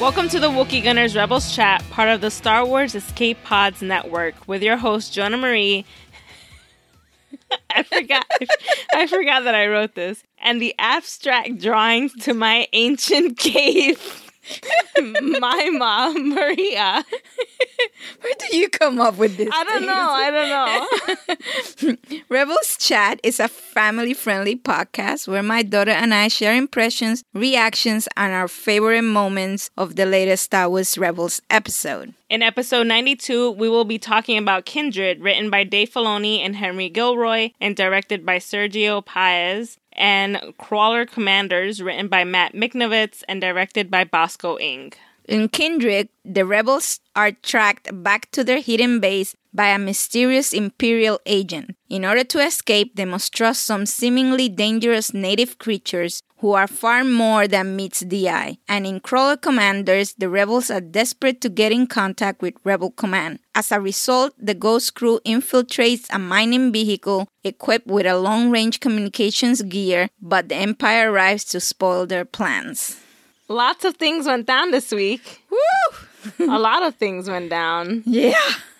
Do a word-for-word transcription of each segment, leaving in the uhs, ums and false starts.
Welcome to the Wookiee Gunners Rebels Chat, part of the Star Wars Escape Pods Network, with your host, Jonah Marie. I forgot I forgot that I wrote this. And the abstract drawings to my ancient cave, my mom, Maria. Where do you come up with this? I don't know, I don't know. Rebels Chat is a family-friendly podcast where my daughter and I share impressions, reactions, and our favorite moments of the latest Star Wars Rebels episode. In episode ninety-two, we will be talking about Kindred, written by Dave Filoni and Henry Gilroy, and directed by Sergio Paez, and Crawler Commanders, written by Matt Michnovetz and directed by Bosco Ng. In Kindred, the rebels are tracked back to their hidden base by a mysterious Imperial agent. In order to escape, they must trust some seemingly dangerous native creatures who are far more than meets the eye. And in Crawler Commanders, the rebels are desperate to get in contact with Rebel Command. As a result, the Ghost crew infiltrates a mining vehicle equipped with a long-range communications gear, but the Empire arrives to spoil their plans. Lots of things went down this week. Woo! A lot of things went down. Yeah.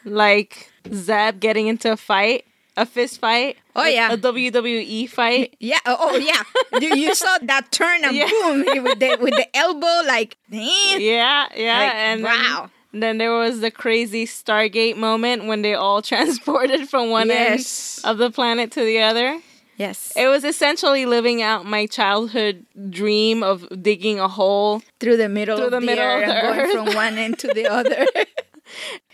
Like Zeb getting into a fight, a fist fight. Oh, yeah. A W W E fight. Yeah. Oh, yeah. you, you saw that turn and yeah. boom with the, with the elbow, like, damn. Yeah, yeah. Like, and wow. Then, then there was the crazy Stargate moment when they all transported from one yes. end of the planet to the other. Yes. It was essentially living out my childhood dream of digging a hole through the middle, through of, the the middle of the earth and going from one end to the other.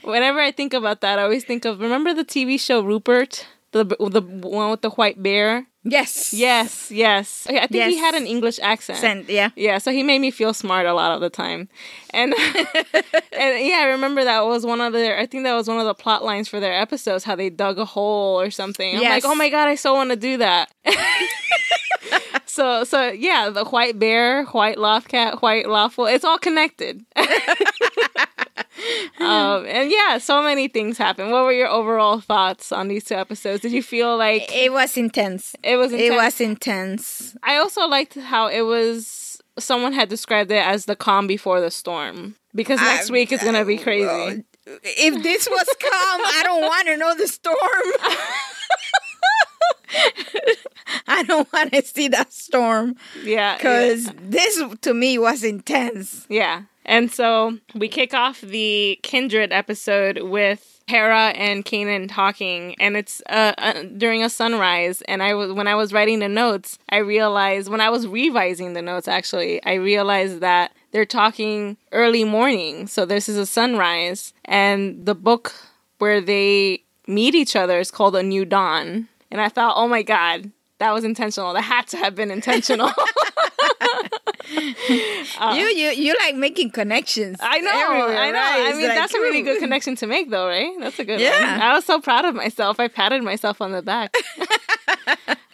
Whenever I think about that, I always think of, remember the T V show Rupert? The the one with the white bear? Yes. Yes, yes. I think yes. he had an English accent. Send, yeah. Yeah, so he made me feel smart a lot of the time. And, and yeah, I remember that was one of their, I think that was one of the plot lines for their episodes, how they dug a hole or something. Yes. I'm like, oh my God, I so want to do that. so, so yeah, the white bear, white loft cat, white lawful, it's all connected. um, and yeah, so many things happened. What were your overall thoughts on these two episodes? Did you feel like... It was intense. It was intense. It was intense. I also liked how it was... Someone had described it as the calm before the storm. Because next I, week is going to be crazy. Well, if this was calm, I don't want to know the storm. I don't want to see that storm. Yeah. Because yeah. this, to me, was intense. Yeah. And so we kick off the Kindred episode with Hera and Kanan talking, and it's uh, uh, during a sunrise. And I w- when I was writing the notes, I realized, when I was revising the notes, actually, I realized that they're talking early morning. So this is a sunrise. And the book where they meet each other is called A New Dawn. And I thought, oh my God, that was intentional. That had to have been intentional. Uh, you you you like making connections. I know, I know. Right? I mean, like, that's a really good connection to make, though, right? That's a good yeah. one. I was so proud of myself. I patted myself on the back.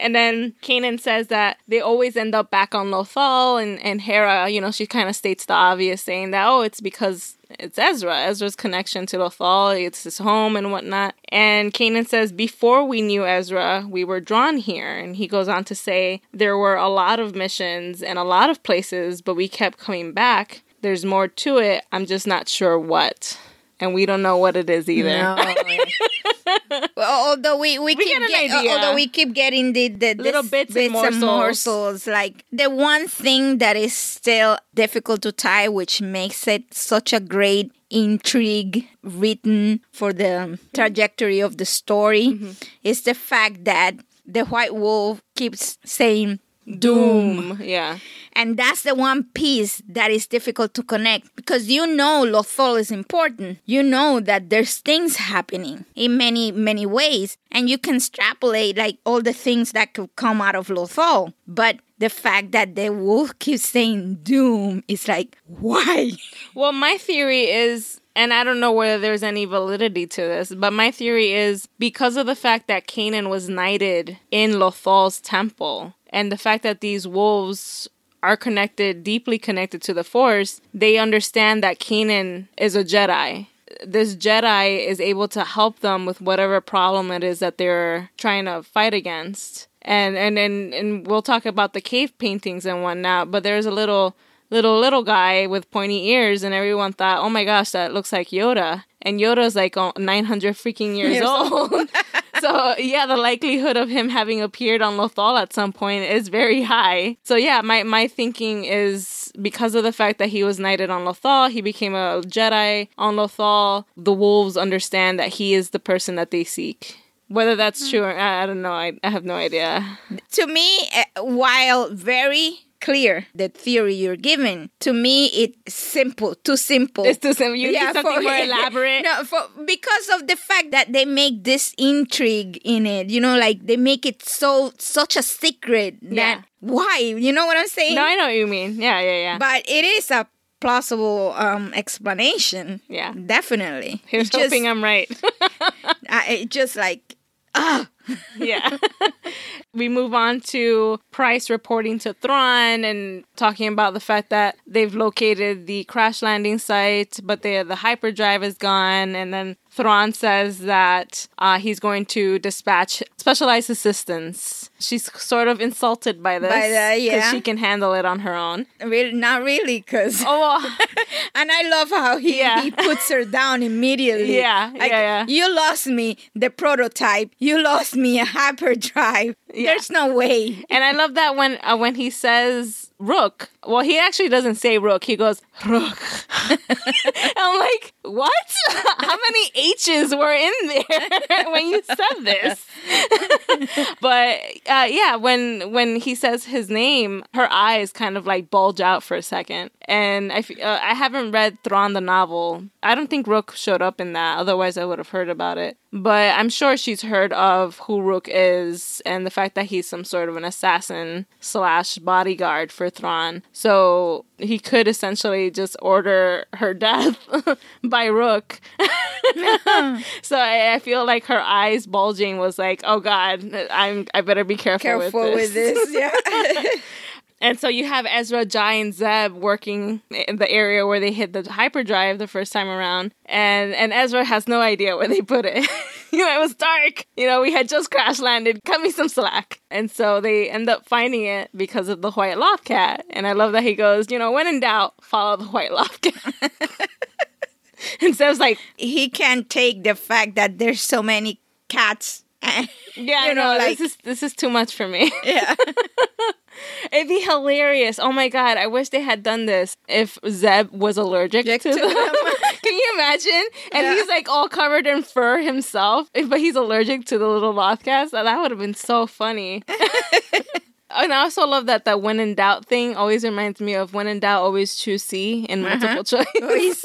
And then Kanan says that they always end up back on Lothal, and and Hera, you know, she kind of states the obvious, saying that, oh, it's because it's Ezra, Ezra's connection to Lothal, it's his home and whatnot. And Kanan says, before we knew Ezra, we were drawn here. And he goes on to say, there were a lot of missions and a lot of places, but we kept coming back. There's more to it. I'm just not sure what. And we don't know what it is either. No. Well, although we, we, we keep get get, uh, although we keep getting the, the, the little bits, bits and, morsels. and morsels, like the one thing that is still difficult to tie, which makes it such a great intrigue written for the trajectory of the story, mm-hmm. is the fact that the White Wolf keeps saying, Doom. Doom, yeah. And that's the one piece that is difficult to connect, because you know Lothal is important. You know that there's things happening in many, many ways, and you can extrapolate like all the things that could come out of Lothal. But the fact that the wolf keeps saying Doom is like, why? Well, my theory is, and I don't know whether there's any validity to this, but my theory is because of the fact that Kanan was knighted in Lothal's temple, and the fact that these wolves are connected, deeply connected to the Force, they understand that Kanan is a Jedi. This Jedi is able to help them with whatever problem it is that they're trying to fight against. And and, and, and we'll talk about the cave paintings and whatnot, but there's a little little, little guy with pointy ears, and everyone thought, oh my gosh, that looks like Yoda. And Yoda's like nine hundred freaking years, years old. old. So, yeah, the likelihood of him having appeared on Lothal at some point is very high. So, yeah, my, my thinking is because of the fact that he was knighted on Lothal, he became a Jedi on Lothal, the wolves understand that he is the person that they seek. Whether that's true or not, I don't know. I, I have no idea. To me, while very... clear the theory you're giving, to me it's simple too simple it's too simple you yeah, need something for, more elaborate no for, because of the fact that they make this intrigue in it, you know, like they make it so such a secret yeah. that why, you know what I'm saying? No, I know what you mean. Yeah, yeah, yeah. But it is a plausible um, explanation. Yeah, definitely. Here's just, hoping I'm right. I, it just like ah yeah. We move on to Price reporting to Thrawn and talking about the fact that they've located the crash landing site, but they, the hyperdrive is gone. And then Thrawn says that uh, he's going to dispatch specialized assistants. She's sort of insulted by this because yeah. she can handle it on her own. Really, not really, because... Oh, well. And I love how he, yeah. he puts her down immediately. Yeah, like, yeah, yeah. You lost me, the prototype. You lost me a hyperdrive. Yeah. There's no way. And I love that when uh, when he says Rukh. Well, he actually doesn't say Rukh. He goes Rukh. I'm like, what? How many H's were in there when you said this? But uh, yeah, when when he says his name, her eyes kind of like bulge out for a second. And I, f- uh, I haven't read Thrawn the novel. I don't think Rukh showed up in that. Otherwise, I would have heard about it. But I'm sure she's heard of who Rukh is and the fact that he's some sort of an assassin slash bodyguard for Thrawn. So he could essentially just order her death by Rukh. So I, I feel like her eyes bulging was like, oh God, I'm I better be careful, careful with this. With this. Yeah. And so you have Ezra, Jai, and Zeb working in the area where they hit the hyperdrive the first time around. And and Ezra has no idea where they put it. You know, it was dark. You know, we had just crash landed. Cut me some slack. And so they end up finding it because of the white lobcat. And I love that he goes, you know, when in doubt, follow the white lobcat. And Zeb's like... He can't take the fact that there's so many cats. Yeah, you know, no, like, this is this is too much for me. Yeah. It'd be hilarious. Oh my God, I wish they had done this if Zeb was allergic to, to them. Can you imagine? And yeah. he's like all covered in fur himself, but he's allergic to the little lothcats. That would have been so funny. And I also love that that when in doubt thing always reminds me of when in doubt, always choose C in multiple uh-huh. choice. Always.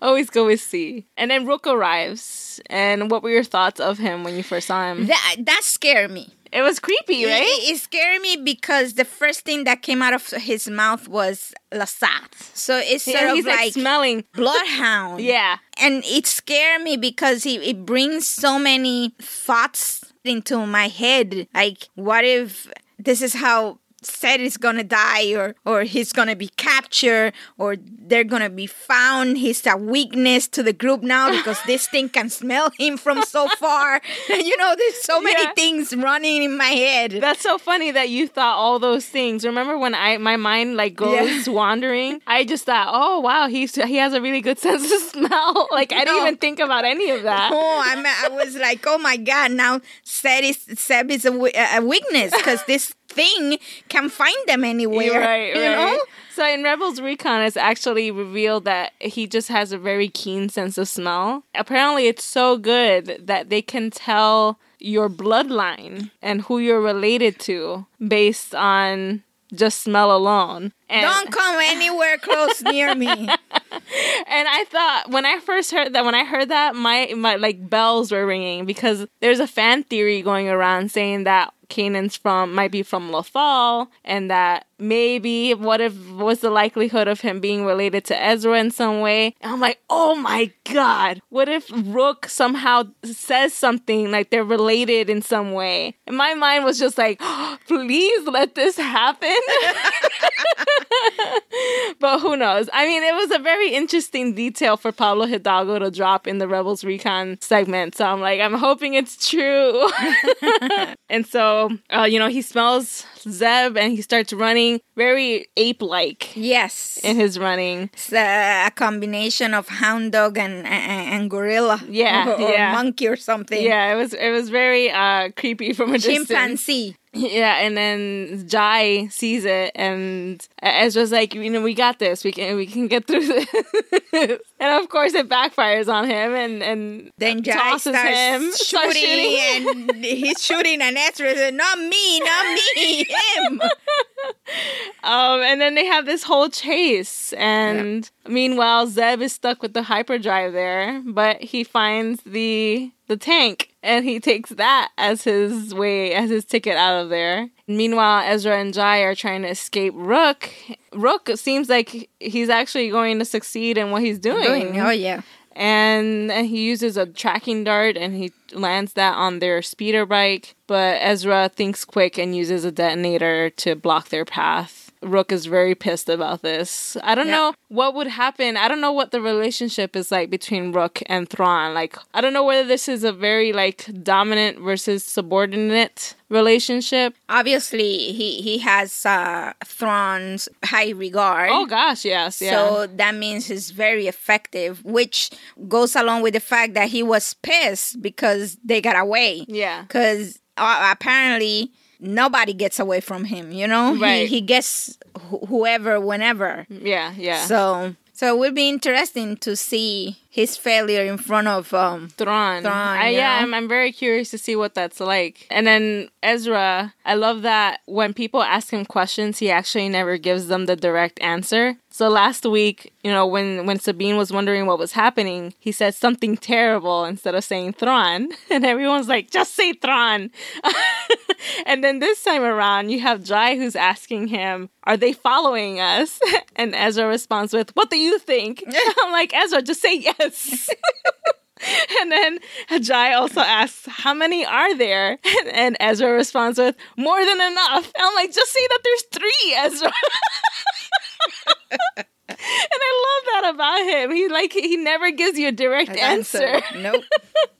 Always go with C. And then Rukh arrives. And what were your thoughts of him when you first saw him? That, that scared me. It was creepy, right? It, it scared me because the first thing that came out of his mouth was Lasat. So it's sort yeah, of he's like, like smelling bloodhound. Yeah. And it scared me because he, it brings so many thoughts into my head. Like, what if... this is how Seth is going to die, or, or he's going to be captured, or they're going to be found. He's a weakness to the group now because this thing can smell him from so far. You know, there's so many yeah. things running in my head. That's so funny that you thought all those things. Remember when I my mind like goes yeah. wandering? I just thought, oh, wow, he's, he has a really good sense of smell. Like, I no. didn't even think about any of that. Oh, I'm, I was like, oh, my God, now Seth is, Seth is a, a weakness because this thing can find them anywhere. Right, right. You know? So in Rebels Recon, it's actually revealed that he just has a very keen sense of smell. Apparently, it's so good that they can tell your bloodline and who you're related to based on just smell alone. And don't come anywhere close near me. And I thought when I first heard that, when I heard that, my, my like bells were ringing because there's a fan theory going around saying that Kanan's from might be from Lothal, and that maybe what if was the likelihood of him being related to Ezra in some way. And I'm like, oh my God, what if Rukh somehow says something like they're related in some way? And my mind was just like, oh, please let this happen. But who knows? I mean, it was a very interesting detail for Pablo Hidalgo to drop in the Rebels Recon segment. So I'm like, I'm hoping it's true. And so, uh, you know, he smells Zeb and he starts running very ape-like. Yes. In his running. It's a combination of hound dog and and, and gorilla. Yeah. Or, yeah. Or monkey or something. Yeah, it was, it was very uh, creepy from a distance. Chimpanzee. Yeah, and then Jai sees it, and Ezra's like, you know, we got this. We can we can get through this. And of course, it backfires on him, and and then Jai tosses starts him, shooting, starts shooting, and he's shooting, and Ezra said, "Not me, not me, him." Um, and then they have this whole chase, and yeah. Meanwhile, Zeb is stuck with the hyperdrive there, but he finds the the tank. And he takes that as his way, as his ticket out of there. Meanwhile, Ezra and Jai are trying to escape Rukh. Rukh seems like he's actually going to succeed in what he's doing. doing. Oh, yeah. And, and he uses a tracking dart and he lands that on their speeder bike. But Ezra thinks quick and uses a detonator to block their path. Rukh is very pissed about this. I don't yeah. know what would happen. I don't know what the relationship is like between Rukh and Thrawn. Like, I don't know whether this is a very, like, dominant versus subordinate relationship. Obviously, he, he has uh, Thrawn's high regard. Oh, gosh, yes. Yeah. So that means he's very effective, which goes along with the fact that he was pissed because they got away. Yeah. Because uh, apparently... nobody gets away from him, you know? Right. He, he gets wh- whoever, whenever. Yeah, yeah. So so it would be interesting to see his failure in front of um, Thrawn. Thrawn I, yeah, I'm, I'm very curious to see what that's like. And then Ezra, I love that when people ask him questions, he actually never gives them the direct answer. So last week, you know, when, when Sabine was wondering what was happening, he said something terrible instead of saying Thrawn. And everyone's like, just say Thrawn. And then this time around, you have Jai who's asking him, are they following us? And Ezra responds with, what do you think? And I'm like, Ezra, just say yes. And then Jai also asks, how many are there? And, and Ezra responds with, more than enough. And I'm like, just say that there's three, Ezra. And I love that about him. He like he never gives you a direct An answer. answer. Nope.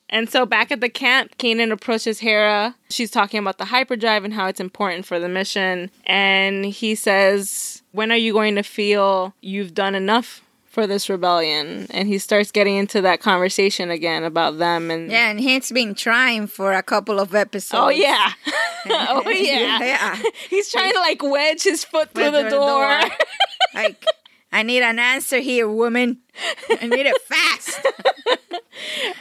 And so back at the camp, Kanan approaches Hera. She's talking about the hyperdrive and how it's important for the mission. And he says, when are you going to feel you've done enough for this rebellion? And he starts getting into that conversation again about them. And yeah, and he's been trying for a couple of episodes. Oh, yeah. oh, yeah. yeah. He's trying to, like, wedge his foot through the, the door. door. Like, I need an answer here, woman. I need it fast.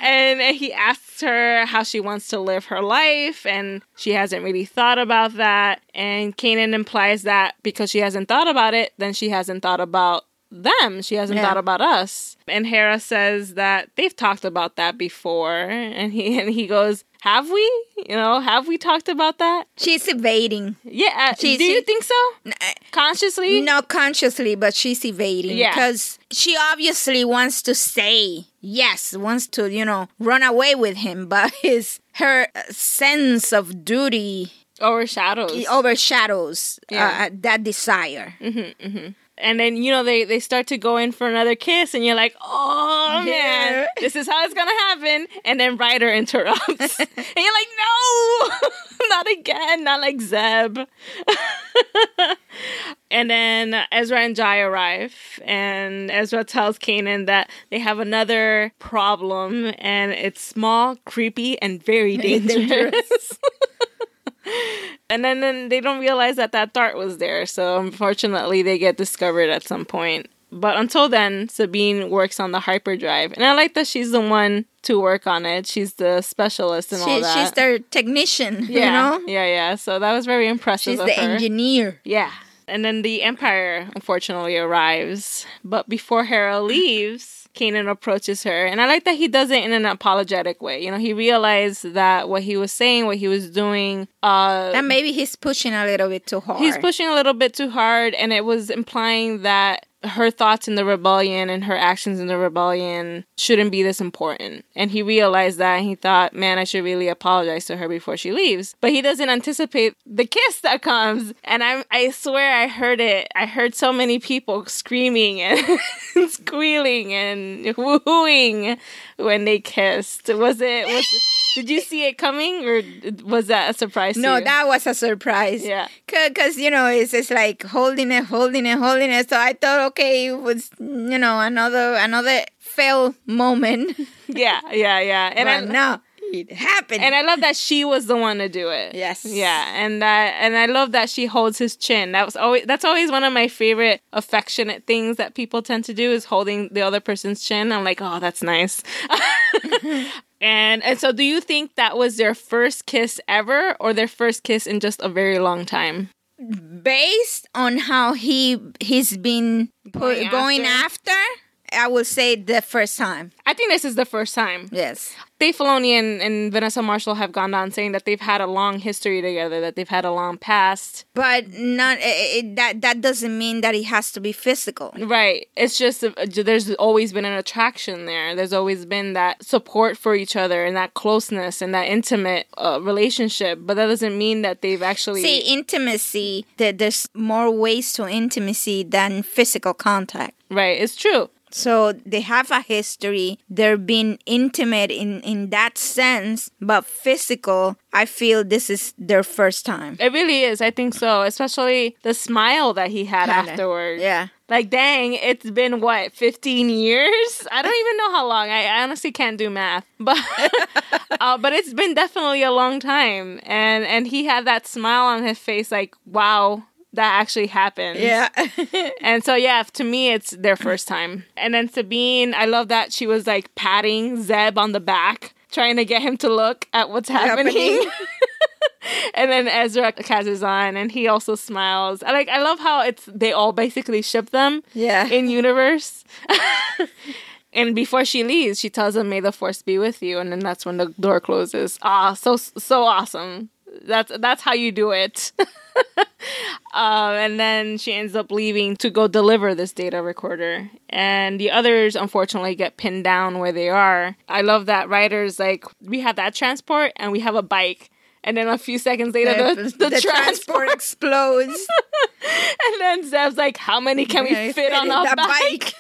And he asks her how she wants to live her life, and she hasn't really thought about that. And Kanan implies that because she hasn't thought about it, then she hasn't thought about them. She hasn't yeah. thought about us. And Hera says that they've talked about that before. And he and he goes, have we? You know, have we talked about that? She's evading. Yeah. Uh, she's do you ev- think so? N- consciously? Not consciously, but she's evading. Yeah. Because she obviously wants to say yes, wants to, you know, run away with him. But his her sense of duty overshadows. It overshadows yeah. uh, that desire. Mm-hmm, mm-hmm. And then, you know, they, they start to go in for another kiss, and you're like, oh, man, yeah. this is how it's going to happen. And then Ryder interrupts. And you're like, no, not again, not like Zeb. And then Ezra and Jai arrive, and Ezra tells Kanan that they have another problem, and it's small, creepy, and very dangerous. dangerous. And then, then they don't realize that that dart was there. So unfortunately, they get discovered at some point. But until then, Sabine works on the hyperdrive. And I like that she's the one to work on it. She's the specialist and she, all that. She's their technician, yeah, you know? Yeah, yeah. So that was very impressive. She's of the her. engineer. Yeah. And then the Empire, unfortunately, arrives. But before Hera leaves... Kanan approaches her, and I like that he does it in an apologetic way. You know, he realized that what he was saying, what he was doing... Uh, and maybe he's pushing a little bit too hard. He's pushing a little bit too hard, and it was implying that her thoughts in the rebellion and her actions in the rebellion shouldn't be this important. And he realized that, and he thought, man, I should really apologize to her before she leaves. But he doesn't anticipate the kiss that comes. And I I swear I heard it. I heard so many people screaming and squealing and wooing when they kissed. Was it... Was, did you see it coming, or was that a surprise to No, you? That was a surprise. Yeah. Because, you know, it's just like holding it, holding it, holding it. So I thought, okay, it was, you know, another another fail moment. Yeah, yeah, yeah. And I, no, it happened. And I love that she was the one to do it. Yes. Yeah, and that, and I love that she holds his chin. That was always that's always one of my favorite affectionate things that people tend to do, is holding the other person's chin. I'm like, oh, that's nice. And and so do you think that was their first kiss ever, or their first kiss in just a very long time? Based on how he, he's been put, going, after. going after, I will say the first time. I think this is the first time. Yes. Dave Filoni and, and Vanessa Marshall have gone on saying that they've had a long history together, that they've had a long past. But not it, it, that that doesn't mean that it has to be physical. Right. It's just there's always been an attraction there. There's always been that support for each other and that closeness and that intimate uh, relationship. But that doesn't mean that they've actually... See, intimacy, that there's more ways to intimacy than physical contact. Right. It's true. So they have a history. They're being intimate in, in that sense, but physical, I feel this is their first time. It really is. I think so. Especially the smile that he had Kinda. afterwards. Yeah. Like, dang, it's been, what, fifteen years? I don't even know how long. I, I honestly can't do math. But uh, but it's been definitely a long time. And, and he had that smile on his face like, wow. That actually happens. Yeah. And so, yeah, to me, it's their first time. And then Sabine, I love that she was, like, patting Zeb on the back, trying to get him to look at what's happening. happening. And then Ezra catches on, and he also smiles. I, like, I love how it's they all basically ship them yeah. in universe. And before she leaves, she tells him, may the force be with you. And then that's when the door closes. Ah, so, so awesome. That's that's how you do it. um, and then she ends up leaving to go deliver this data recorder. And the others, unfortunately, get pinned down where they are. I love that Ryder's like, we have that transport and we have a bike. And then a few seconds later, the, the, the, the transport, transport explodes. And then Zeb's like, how many can we yeah, fit on our bike?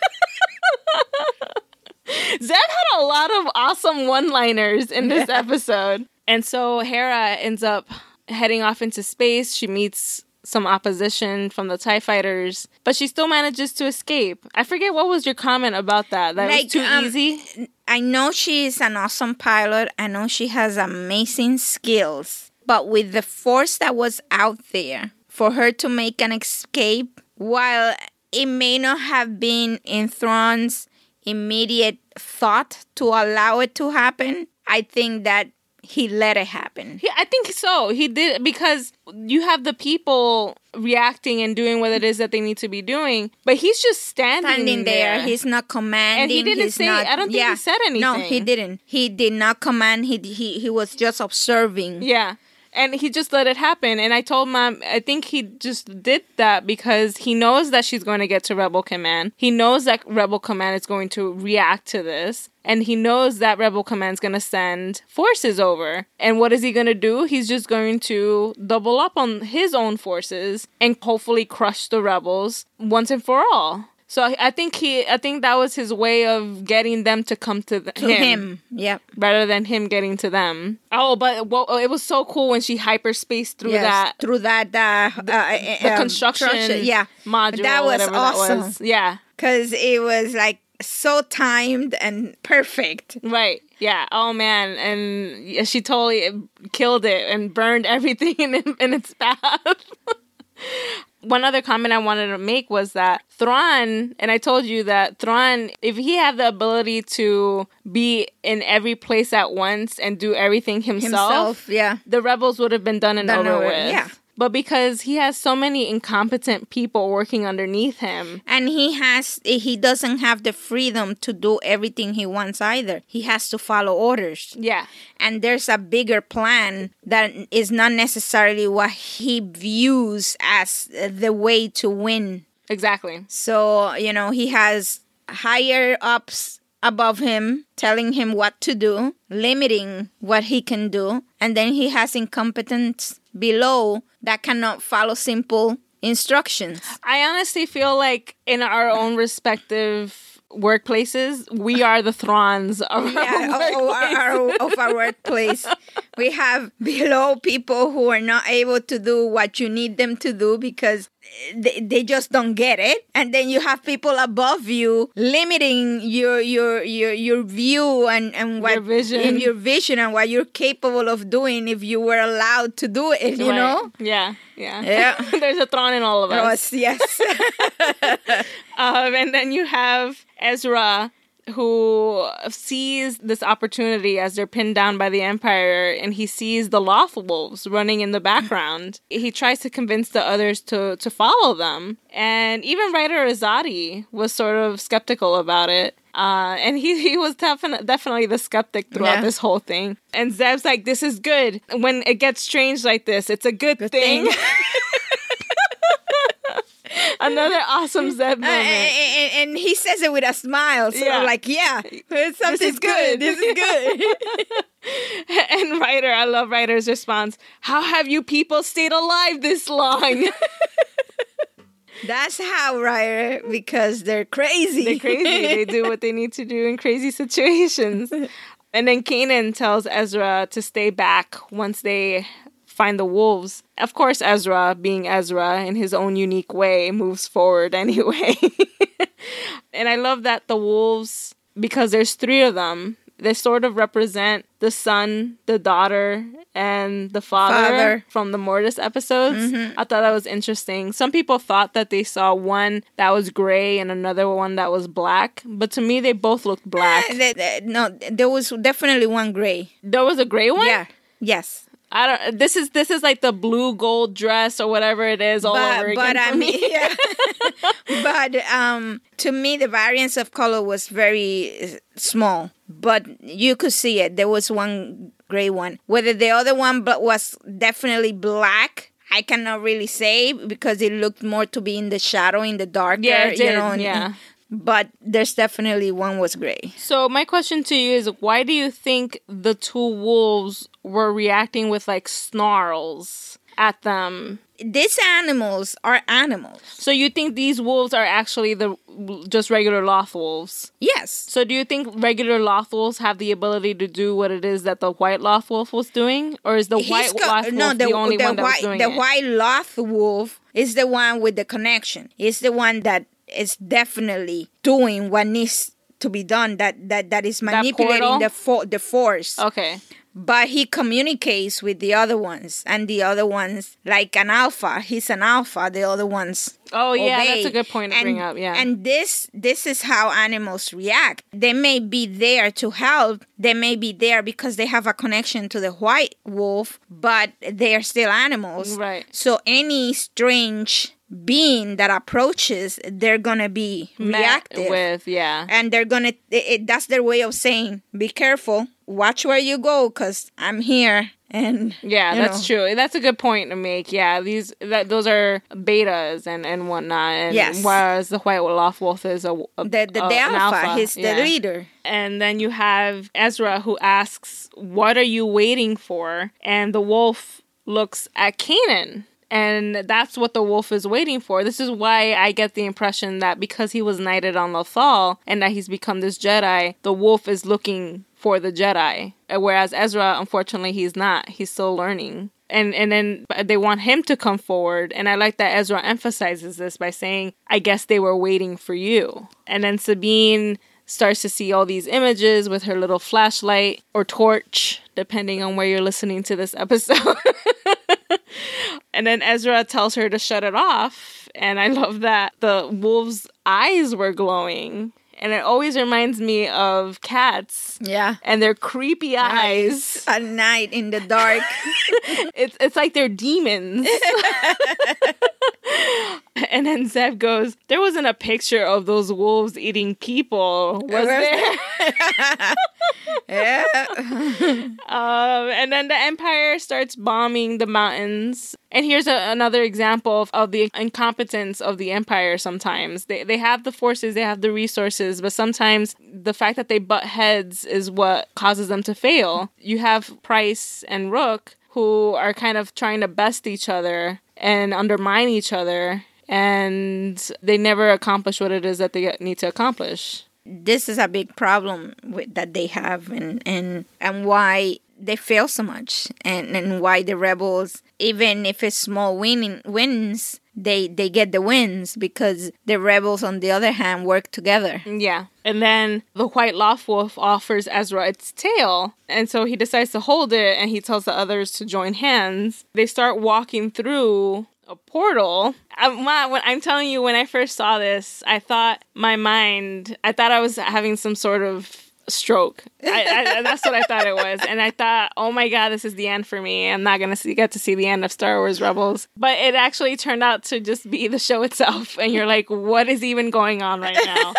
Zeb had a lot of awesome one-liners in this yeah. episode. And so Hera ends up heading off into space. She meets some opposition from the TIE fighters, but she still manages to escape. I forget, what was your comment about that? That like, was too um, easy? I know she is an awesome pilot. I know she has amazing skills. But with the force that was out there, for her to make an escape, while it may not have been in Thrawn's immediate thought to allow it to happen, I think that he let it happen. Yeah, I think so. He did, because you have the people reacting and doing what it is that they need to be doing, but he's just standing, standing there. there. He's not commanding. And he didn't he's say, not, I don't think yeah. he said anything. No, he didn't. He did not command. He, he, he was just observing. Yeah. And he just let it happen. And I told Mom, I think he just did that because he knows that she's going to get to Rebel Command. He knows that Rebel Command is going to react to this. And he knows that Rebel Command's going to send forces over. And what is he going to do? He's just going to double up on his own forces and hopefully crush the rebels once and for all. So I think he, I think that was his way of getting them to come to, th- to him, him. Yep. Rather than him getting to them. Oh, but well, it was so cool when she hyperspaced through yes, that, through that uh, the, uh, the um, construction, yeah, module. That was awesome. That was. Yeah, because it was like so timed and perfect. Right. Yeah. Oh man, and she totally killed it and burned everything in, in its path. One other comment I wanted to make was that Thrawn, and I told you that Thrawn, if he had the ability to be in every place at once and do everything himself, himself yeah. the rebels would have been done and done over with. Yeah. But because he has so many incompetent people working underneath him. And he has, he doesn't have the freedom to do everything he wants either. He has to follow orders. Yeah. And there's a bigger plan that is not necessarily what he views as the way to win. Exactly. So, you know, he has higher ups above him telling him what to do, limiting what he can do. And then he has incompetence below that cannot follow simple instructions. I honestly feel like in our own respective workplaces, we are the Thrawns of, yeah, our of, our, of our workplace. We have below people who are not able to do what you need them to do because they, they just don't get it, and then you have people above you limiting your your your, your view and and what your vision. And your vision and what you're capable of doing if you were allowed to do it. You right. know? Yeah, yeah, yeah. There's a Thrawn in all of us. Yes. um, and then you have Ezra, who sees this opportunity as they're pinned down by the Empire, and he sees the lawful wolves running in the background. He tries to convince the others to, to follow them. And even Ryder Azadi was sort of skeptical about it. Uh, and he, he was defi- definitely the skeptic throughout yeah. this whole thing. And Zeb's like, this is good. When it gets strange like this, it's a good, good thing. thing. Another awesome Zeb moment. Uh, and, and, and he says it with a smile. So, yeah. like, yeah, something's good. good. This is good. And Ryder, I love Ryder's response. How have you people stayed alive this long? That's how, Ryder, because they're crazy. They're crazy. They do what they need to do in crazy situations. And then Kanan tells Ezra to stay back once they find the wolves. Of course, Ezra, being Ezra in his own unique way, moves forward anyway. And I love that the wolves, because there's three of them, they sort of represent the son, the daughter, and the father, father. from the Mortis episodes. Mm-hmm. I thought that was interesting. Some people thought that they saw one that was gray and another one that was black. But to me, they both looked black. Uh, they, they, no, there was definitely one gray. There was a gray one? Yeah. Yes. I don't. This is this is like the blue gold dress or whatever it is all but, over again. But I mean, me. yeah. But um, to me, the variance of color was very small, but you could see it. There was one gray one. Whether the other one was definitely black, I cannot really say because it looked more to be in the shadow, in the darker. Yeah, it did. You know, yeah. But there's definitely one was gray. So my question to you is, why do you think the two wolves were reacting with, like, snarls at them? These animals are animals. So you think these wolves are actually the just regular loth wolves? Yes. So do you think regular loth wolves have the ability to do what it is that the white loth wolf was doing? Or is the He's white co- loth wolf no, the, the only the one that white, was doing the it? The white loth wolf is the one with the connection. It's the one that is definitely doing what needs to be done, that that, that is manipulating that the fo- the force. Okay. But he communicates with the other ones, and the other ones, like an alpha, he's an alpha, the other ones Oh, obey. Yeah, that's a good point to and, bring up, yeah. And this this is how animals react. They may be there to help, they may be there because they have a connection to the white wolf, but they are still animals. Right. So any strange being that approaches, they're gonna be Met reactive with, yeah, and they're gonna. It, it, that's their way of saying, "Be careful, watch where you go, cause I'm here." And yeah, that's know. true. That's a good point to make. Yeah, these that those are betas and and whatnot. And yes, whereas the white wolf wolf is a, a the the, a, the alpha, alpha. He's yeah. the leader. And then you have Ezra who asks, "What are you waiting for?" And the wolf looks at Kanan. And that's what the wolf is waiting for. This is why I get the impression that because he was knighted on Lothal and that he's become this Jedi, the wolf is looking for the Jedi. Whereas Ezra, unfortunately, he's not. He's still learning. And and then they want him to come forward. And I like that Ezra emphasizes this by saying, I guess they were waiting for you. And then Sabine starts to see all these images with her little flashlight or torch, depending on where you're listening to this episode. And then Ezra tells her to shut it off. And I love that the wolves' eyes were glowing. And it always reminds me of cats. Yeah. And their creepy eyes. At night in the dark. it's it's like they're demons. and then Zeb goes, there wasn't a picture of those wolves eating people, was there? Yeah. Um, and then the Empire starts bombing the mountains. And here's a, another example of, of the incompetence of the Empire sometimes. They they have the forces, they have the resources, but sometimes the fact that they butt heads is what causes them to fail. You have Price and Rukh who are kind of trying to best each other and undermine each other, and they never accomplish what it is that they need to accomplish. This is a big problem with, that they have, and, and, and why they fail so much, and, and why the rebels, even if it's small winning, wins, they, they get the wins, because the rebels, on the other hand, work together. Yeah. And then the white loft wolf offers Ezra its tail, and so he decides to hold it, and he tells the others to join hands. They start walking through a portal. I'm, when, I'm telling you, when I first saw this, I thought my mind, I thought I was having some sort of stroke. I, I, that's what I thought it was. And I thought, oh my God, this is the end for me. I'm not going to get to see the end of Star Wars Rebels. But it actually turned out to just be the show itself. And you're like, what is even going on right now?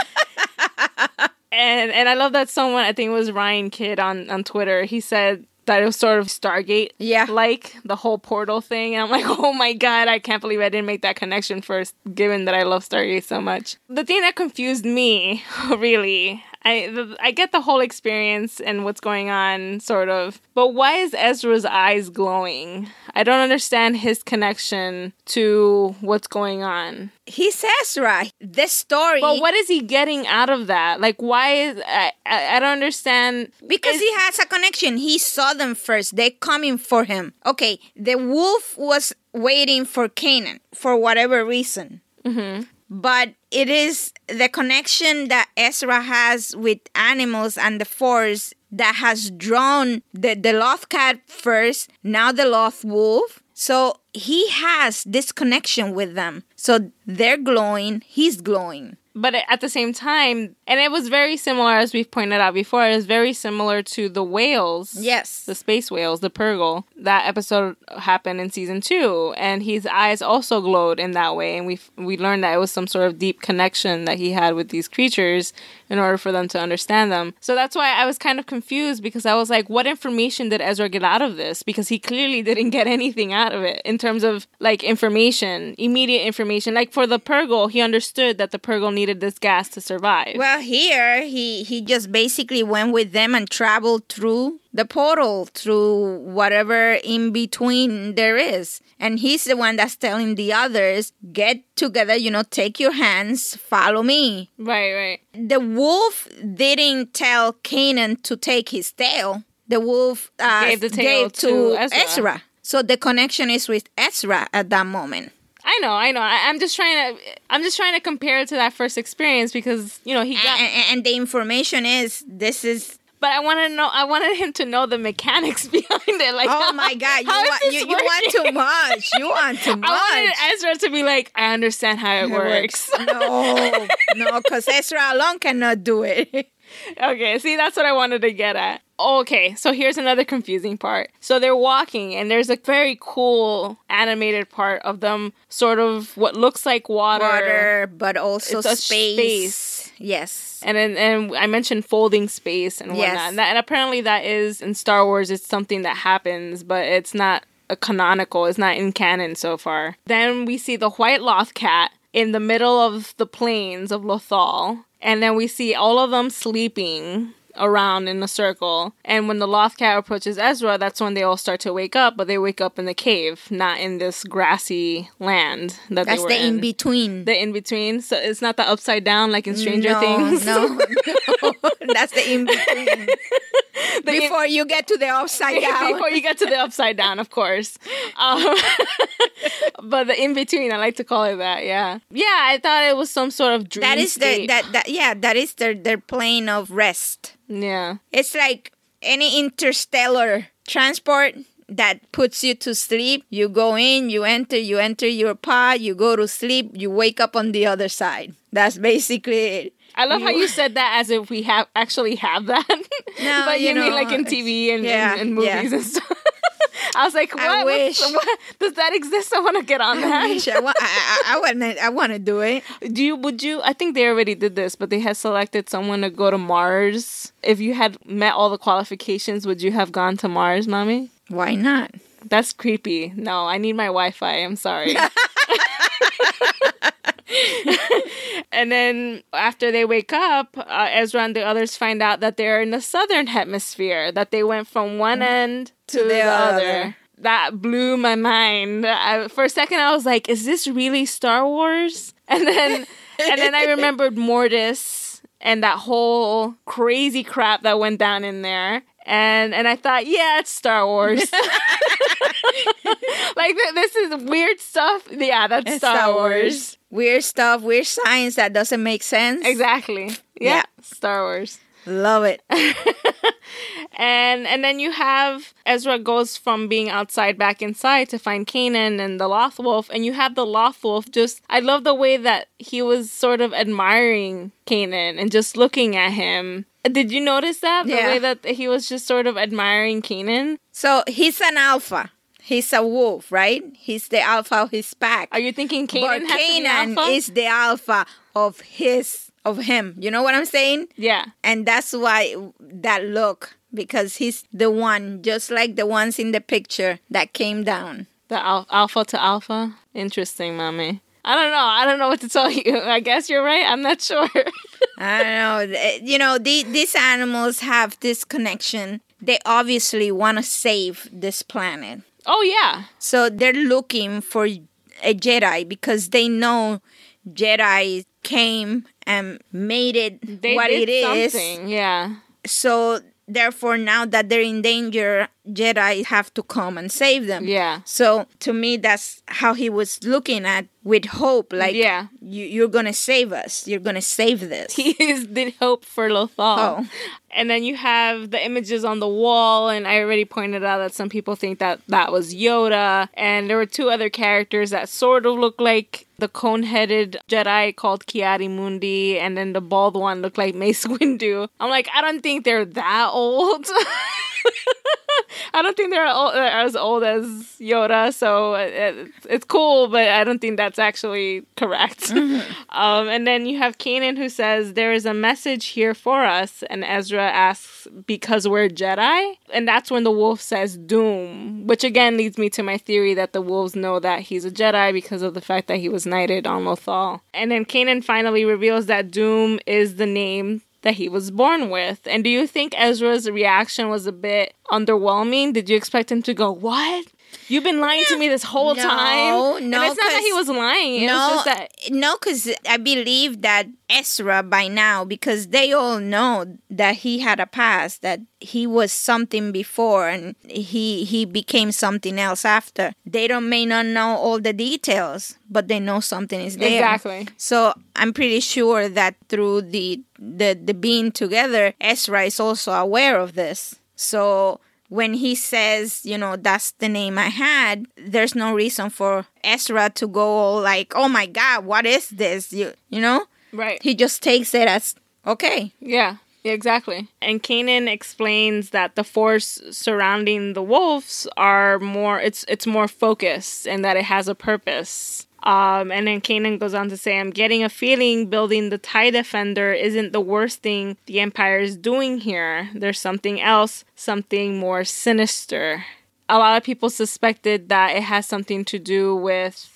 and and I love that someone, I think it was Ryan Kidd on, on Twitter, he said, that it was sort of Stargate, yeah, like the whole portal thing. And I'm like, oh my God, I can't believe I didn't make that connection first, given that I love Stargate so much. The thing that confused me, really, I the, I get the whole experience and what's going on, sort of. But why is Ezra's eyes glowing? I don't understand his connection to what's going on. He's Ezra. This story. But what is he getting out of that? Like, why is... I, I, I don't understand. Because it's, he has a connection. He saw them first. They're coming for him. Okay, the wolf was waiting for Kanan for whatever reason. Mm-hmm. But it is the connection that Ezra has with animals and the Force that has drawn the, the Loth Cat first, now the Loth Wolf. So he has this connection with them. So they're glowing, he's glowing. But at the same time, and it was very similar, as we've pointed out before, it was very similar to the whales. Yes. The space whales, the Purgle. That episode happened in season two, and his eyes also glowed in that way. And we we learned that it was some sort of deep connection that he had with these creatures in order for them to understand them. So that's why I was kind of confused, because I was like, what information did Ezra get out of this? Because he clearly didn't get anything out of it in terms of, like, information, immediate information. Like, for the Purgle, he understood that the Purgle needed this gas to survive. Well, here, he, he just basically went with them and traveled through the portal, through whatever in between there is. And he's the one that's telling the others, get together, you know, take your hands, follow me. Right, right. The wolf didn't tell Kanan to take his tail. The wolf uh, gave the tail gave to, to Ezra. Ezra. So the connection is with Ezra at that moment. I know, I know. I, I'm just trying to. I'm just trying to compare it to that first experience, because you know he got. And, and, and the information is this is. But I want to know. I wanted him to know the mechanics behind it. Like, oh my God, how, you, how you, you want too much. You want too much. I wanted Ezra to be like, I understand how it, it works. works. No, no, because Ezra alone cannot do it. Okay, see, that's what I wanted to get at. Okay, so here's another confusing part. So they're walking, and there's a very cool animated part of them, sort of what looks like water. Water, but also space. space. Yes. And, and and I mentioned folding space and whatnot. Yes. And, that, and apparently that is, in Star Wars, it's something that happens, but it's not a canonical. It's not in canon so far. Then we see the white Loth Cat in the middle of the plains of Lothal. And then we see all of them sleeping around in a circle. And when the Loth Cat approaches Ezra, that's when they all start to wake up. But they wake up in the cave, not in this grassy land that that's they were the in. That's the in-between. The in-between. So it's not the upside down like in Stranger no, Things. No, no. That's the in-between. The Before in- you get to the upside down. Before you get to the upside down, of course. Um, but the in-between, I like to call it that, yeah. Yeah, I thought it was some sort of dream. That is the, that, that, yeah, that is their, their plane of rest. Yeah. It's like any interstellar transport that puts you to sleep. You go in, you enter, you enter your pod, you go to sleep, you wake up on the other side. That's basically it. I love how you said that as if we have actually have that. No, but you, you know, mean like in T V and, yeah, and, and movies yeah. and stuff. I was like, what? I wish. What? Does that exist? I want to get on that. I wish. I, wa- I, I, I want to I wanna do it. Do you, would you, I think they already did this, but they had selected someone to go to Mars. If you had met all the qualifications, would you have gone to Mars, mommy? Why not? That's creepy. No, I need my Wi-Fi. I'm sorry. And then after they wake up, uh, Ezra and the others find out that they're in the southern hemisphere, that they went from one end to, to the, the other. other. That blew my mind. I, for a second, I was like, is this really Star Wars? And then, and then I remembered Mortis and that whole crazy crap that went down in there. And and I thought, yeah, it's Star Wars. Like, th- this is weird stuff. Yeah, that's it's Star, Star Wars. Wars. Weird stuff, weird science that doesn't make sense. Exactly. Yeah, yeah. Star Wars. Love it. and and then you have Ezra goes from being outside back inside to find Kanan and the Loth Wolf. And you have the Loth Wolf just, I love the way that he was sort of admiring Kanan and just looking at him. Did you notice that? The yeah. way that he was just sort of admiring Kanan? So he's an alpha. He's a wolf, right? He's the alpha of his pack. Are you thinking Kanan but has Kanan to be alpha? Kanan is the alpha of his, of him. You know what I'm saying? Yeah. And that's why that look, because he's the one, just like the ones in the picture that came down. The al- alpha to alpha? Interesting, mommy. I don't know. I don't know what to tell you. I guess you're right. I'm not sure. I don't know. You know, the, these animals have this connection. They obviously want to save this planet. Oh, yeah. So they're looking for a Jedi because they know Jedi came and made it they what did it is. Something. Yeah. So therefore, now that they're in danger, Jedi have to come and save them. Yeah. So to me, that's how he was looking at with hope. Like, yeah. you, you're going to save us. You're going to save this. He is the hope for Lothal. Oh. And then you have the images on the wall. And I already pointed out that some people think that that was Yoda. And there were two other characters that sort of looked like the cone-headed Jedi called Kiari Mundi. And then the bald one looked like Mace Windu. I'm like, I don't think they're that old. I don't think they're old, as old as Yoda, so it, it's cool, but I don't think that's actually correct. Mm-hmm. Um, and then you have Kanan who says, there is a message here for us, and Ezra asks, because we're Jedi? And that's when the wolf says Doom, which again leads me to my theory that the wolves know that he's a Jedi because of the fact that he was knighted on Lothal. And then Kanan finally reveals that Doom is the name that he was born with. And do you think Ezra's reaction was a bit underwhelming? Did you expect him to go, what? You've been lying yeah. to me this whole no, time? No, no. And it's not that he was lying. It no, was just that- no, because I believe that Ezra by now, because they all know that he had a past, that he was something before and he he became something else after. They don't may not know all the details, but they know something is there. Exactly. So I'm pretty sure that through the the, the being together, Ezra is also aware of this. So when he says, you know, that's the name I had, there's no reason for Ezra to go all like, oh my God, what is this? You, you know? Right. He just takes it as, okay. Yeah, exactly. And Kanan explains that the force surrounding the wolves are more, it's it's more focused and that it has a purpose. Um, and then Kanan goes on to say, I'm getting a feeling building the TIE Defender isn't the worst thing the Empire is doing here. There's something else, something more sinister. A lot of people suspected that it has something to do with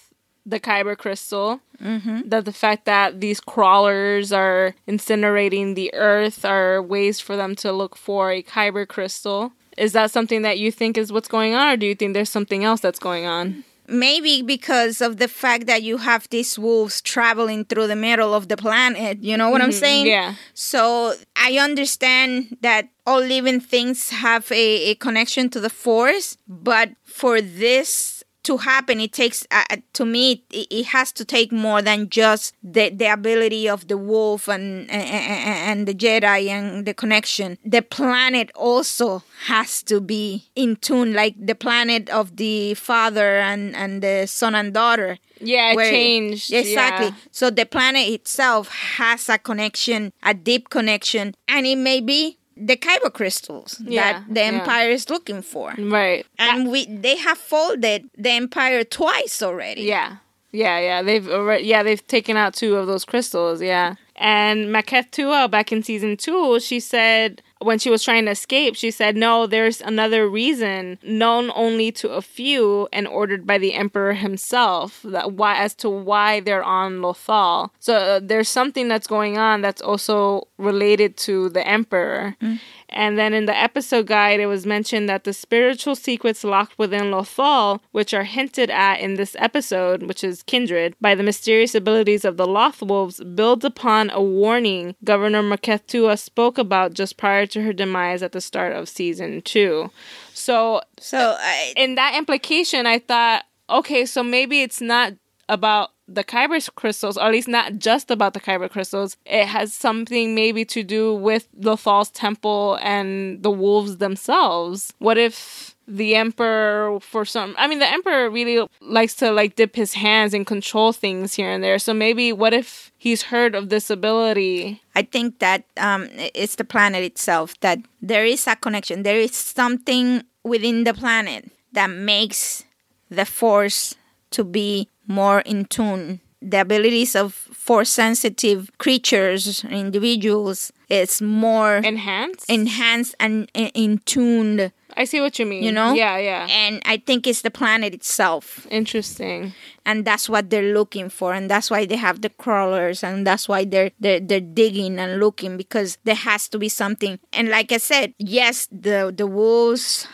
the Kyber crystal, mm-hmm. that the fact that these crawlers are incinerating the earth are ways for them to look for a Kyber crystal. Is that something that you think is what's going on, or do you think there's something else that's going on? Maybe because of the fact that you have these wolves traveling through the middle of the planet. You know what mm-hmm, I'm saying? Yeah. So I understand that all living things have a, a connection to the Force. But for this to happen, it takes, uh, to me, it, it has to take more than just the, the ability of the wolf and, and, and the Jedi and the connection. The planet also has to be in tune, like the planet of the father and, and the son and daughter. Yeah, it changed. It, exactly. Yeah. So the planet itself has a connection, a deep connection, and it may be the kyber crystals yeah, that the Empire yeah. is looking for. Right. And that- we they have folded the Empire twice already. Yeah. Yeah, yeah. They've already yeah, they've taken out two of those crystals, yeah. And Maketh Tua, back in season two, she said, when she was trying to escape, she said, no, there's another reason known only to a few and ordered by the Emperor himself that why as to why they're on Lothal. So uh, there's something that's going on that's also related to the Emperor. Mm. And then in the episode guide, it was mentioned that the spiritual secrets locked within Lothal, which are hinted at in this episode, which is Kindred, by the mysterious abilities of the Lothwolves, builds upon a warning Governor Maketh Tua spoke about just prior to her demise at the start of season two. So, so I, in that implication, I thought, okay, so maybe it's not about the kyber crystals, or at least not just about the kyber crystals. It has something maybe to do with Lothal's temple and the wolves themselves. What if the Emperor, for some... I mean, the Emperor really likes to, like, dip his hands and control things here and there. So maybe what if he's heard of this ability? I think that um, it's the planet itself, that there is a connection. There is something within the planet that makes the Force to be more in tune. The abilities of force-sensitive creatures, individuals, is more... Enhanced? Enhanced and in tuned. I see what you mean. You know? Yeah, yeah. And I think it's the planet itself. Interesting. And that's what they're looking for. And that's why they have the crawlers. And that's why they're, they're, they're digging and looking, because there has to be something. And like I said, yes, the, the wolves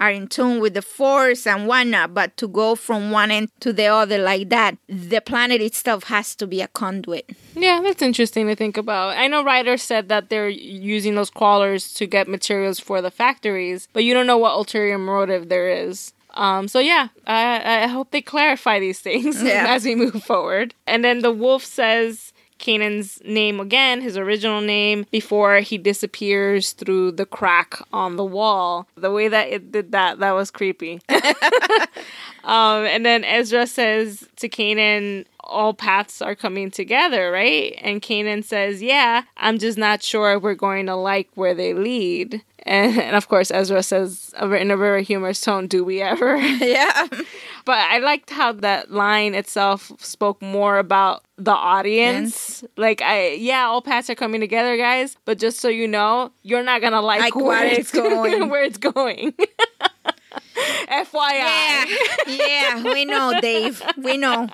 are in tune with the Force and whatnot, but to go from one end to the other like that, the planet itself has to be a conduit. Yeah, that's interesting to think about. I know Ryder said that they're using those crawlers to get materials for the factories, but you don't know what ulterior motive there is. Um, so yeah, I, I hope they clarify these things yeah. as we move forward. And then the wolf says Kanan's name again, his original name, before he disappears through the crack on the wall. The way that it did that, that was creepy. um, and then Ezra says to Kanan, all paths are coming together, right? And Kanan says, yeah, I'm just not sure if we're going to like where they lead. And, and of course, Ezra says, in a very humorous tone, do we ever? Yeah. But I liked how that line itself spoke more about the audience. Yes. Like, I yeah, all paths are coming together, guys. But just so you know, you're not going to like, like where, where it's going. Where it's going. F Y I. Yeah. yeah, we know, Dave. We know.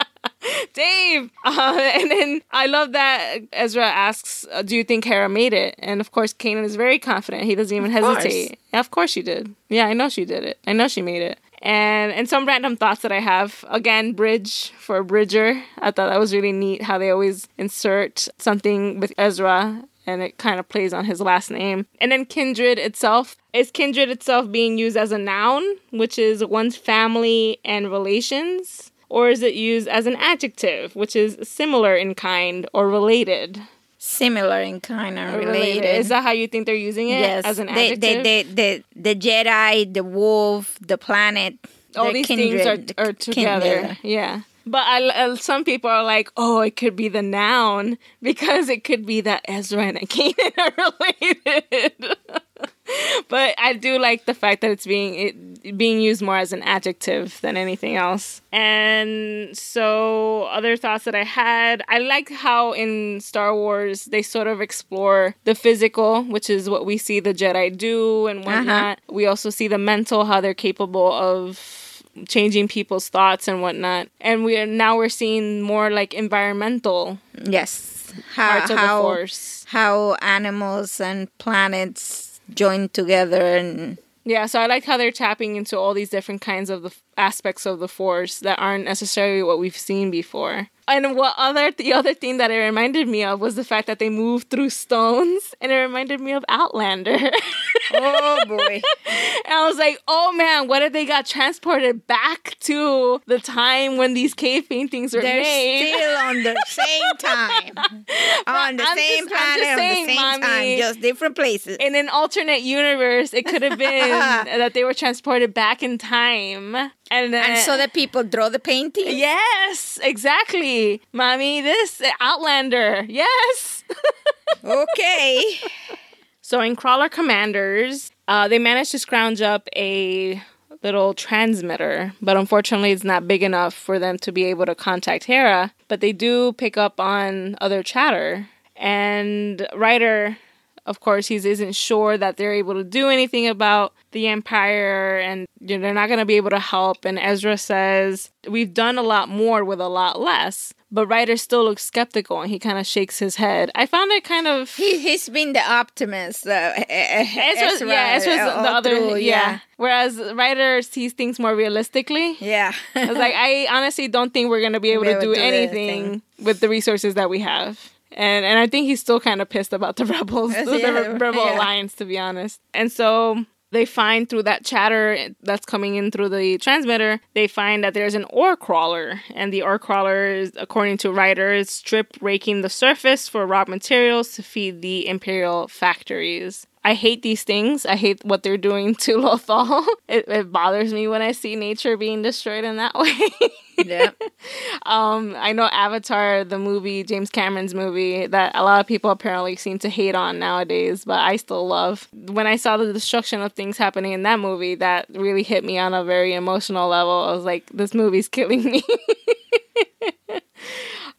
Dave! Uh, and then I love that Ezra asks, do you think Hera made it? And of course, Kanan is very confident. He doesn't even of hesitate. Course. Of course she did. Yeah, I know she did it. I know she made it. And and some random thoughts that I have. Again, bridge for Bridger. I thought that was really neat how they always insert something with Ezra and it kind of plays on his last name. And then kindred itself. Is kindred itself being used as a noun, which is one's family and relations? Or is it used as an adjective, which is similar in kind or related? Similar in kind or related. related. Is that how you think they're using it? Yes. As an adjective? The, the, the, the, the Jedi, the wolf, the planet. All the these kindred, things are, are together. Kindred. Yeah. But I, uh, some people are like, oh, it could be the noun because it could be that Ezra and Kanan are related. But I do like the fact that it's being it, being used more as an adjective than anything else. And so other thoughts that I had, I like how in Star Wars they sort of explore the physical, which is what we see the Jedi do and whatnot. Uh-huh. We also see the mental, how they're capable of changing people's thoughts and whatnot. And we are now we're seeing more like environmental. Yes. How, parts of how, the Force. How animals and planets joined together. And yeah, so I like how they're tapping into all these different kinds of the f- aspects of the Force that aren't necessarily what we've seen before. And what other the other thing that it reminded me of was the fact that they move through stones, and it reminded me of Outlander. Oh boy. And I was like, oh man, what if they got transported back to the time when these cave paintings were They're made? They're still on the same time. on the I'm same just, planet, on saying, the same mommy, time, just different places. In an alternate universe, it could have been that they were transported back in time. And, uh, and so the people draw the painting? Yes, exactly. Mommy, this Outlander. Yes. Okay. So in Crawler Commanders, uh, they managed to scrounge up a little transmitter, but unfortunately it's not big enough for them to be able to contact Hera, but they do pick up on other chatter. And Ryder, of course, he isn't sure that they're able to do anything about the Empire, and you know, they're not going to be able to help. And Ezra says, we've done a lot more with a lot less. But Ryder still looks skeptical, and he kind of shakes his head. I found it kind of... He, he's been the optimist, though. Ezra's, Ezra, yeah, Ezra's all the all other... Through, yeah. yeah. Whereas Ryder sees things more realistically. Yeah. I was like, I honestly don't think we're going to be able to do, do anything, anything with the resources that we have. And and I think he's still kind of pissed about the Rebels, yes, the yeah, Rebel yeah. Alliance, to be honest. And so... They find through that chatter that's coming in through the transmitter, they find that there's an ore crawler. And the ore crawler, is, according to Ryder, is strip raking the surface for raw materials to feed the Imperial factories. I hate these things. I hate what they're doing to Lothal. It, it bothers me when I see nature being destroyed in that way. Yeah. Um, I know Avatar, the movie, James Cameron's movie, that a lot of people apparently seem to hate on nowadays, but I still love. When I saw the destruction of things happening in that movie, that really hit me on a very emotional level. I was like, this movie's killing me.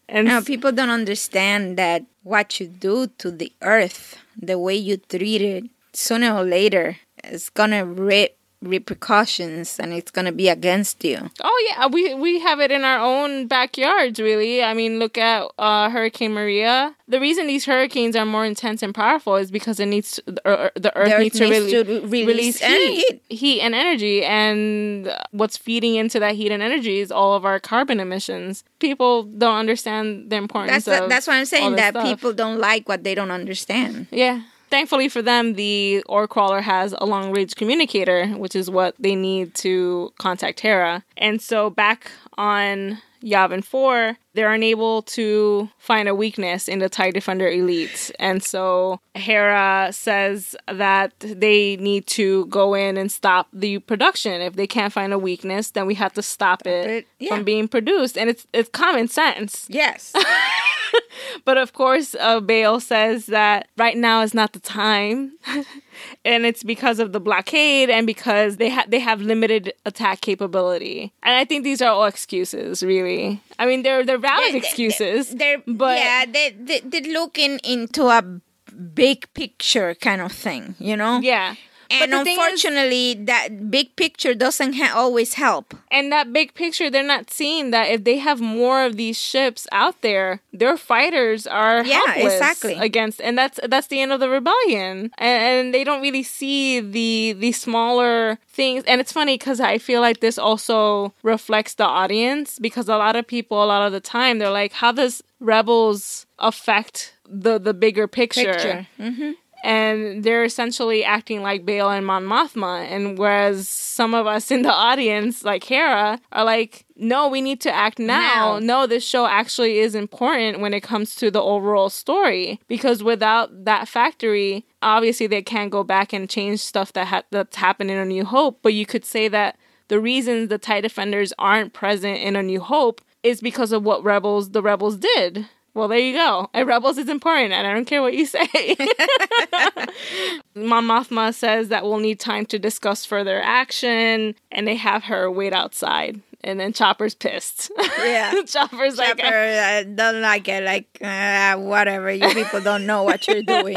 And now, people don't understand that what you do to the earth, the way you treat it, sooner or later, it's going to rip. repercussions, and it's gonna be against you. Oh yeah, we we have it in our own backyards, really. I mean, look at uh, Hurricane Maria. The reason these hurricanes are more intense and powerful is because it needs to, uh, the earth, the earth needs, needs to, re- to re- release, release heat, heat and energy, and what's feeding into that heat and energy is all of our carbon emissions. People don't understand the importance. That's of the, that's what I'm saying. That stuff. People don't like what they don't understand. Yeah. Thankfully for them, the ore crawler has a long-range communicator, which is what they need to contact Hera. And so back on Yavin four, they're unable to find a weakness in the TIE Defender elites. And so Hera says that they need to go in and stop the production. If they can't find a weakness, then we have to stop, stop it, it. Yeah. from being produced. And it's it's common sense. Yes. But of course, uh, Bale says that right now is not the time. And it's because of the blockade and because they, ha- they have limited attack capability. And I think these are all excuses, really. I mean, they're, they're valid they're, excuses. They're, they're, but yeah, they, they, they're looking into a big picture kind of thing, you know? Yeah. And but unfortunately, is, that big picture doesn't ha- always help. And that big picture, they're not seeing that if they have more of these ships out there, their fighters are yeah, helpless exactly. against. And that's that's the end of the rebellion. And, and they don't really see the the smaller things. And it's funny because I feel like this also reflects the audience, because a lot of people, a lot of the time, they're like, how does Rebels affect the, the bigger picture? picture. Mm-hmm. And they're essentially acting like Bale and Mon Mothma. And whereas some of us in the audience, like Hera, are like, no, we need to act now. now. No, this show actually is important when it comes to the overall story. Because without that factory, obviously they can't go back and change stuff that ha- that's happened in A New Hope. But you could say that the reasons the TIE Defenders aren't present in A New Hope is because of what Rebels the Rebels did. Well, there you go. And Rebels is important, and I don't care what you say. Mon Mothma says that we'll need time to discuss further action, and they have her wait outside. And then Chopper's pissed. Yeah. Chopper's Chopper, like... Chopper uh, doesn't like it. Like, uh, whatever. You people don't know what you're doing.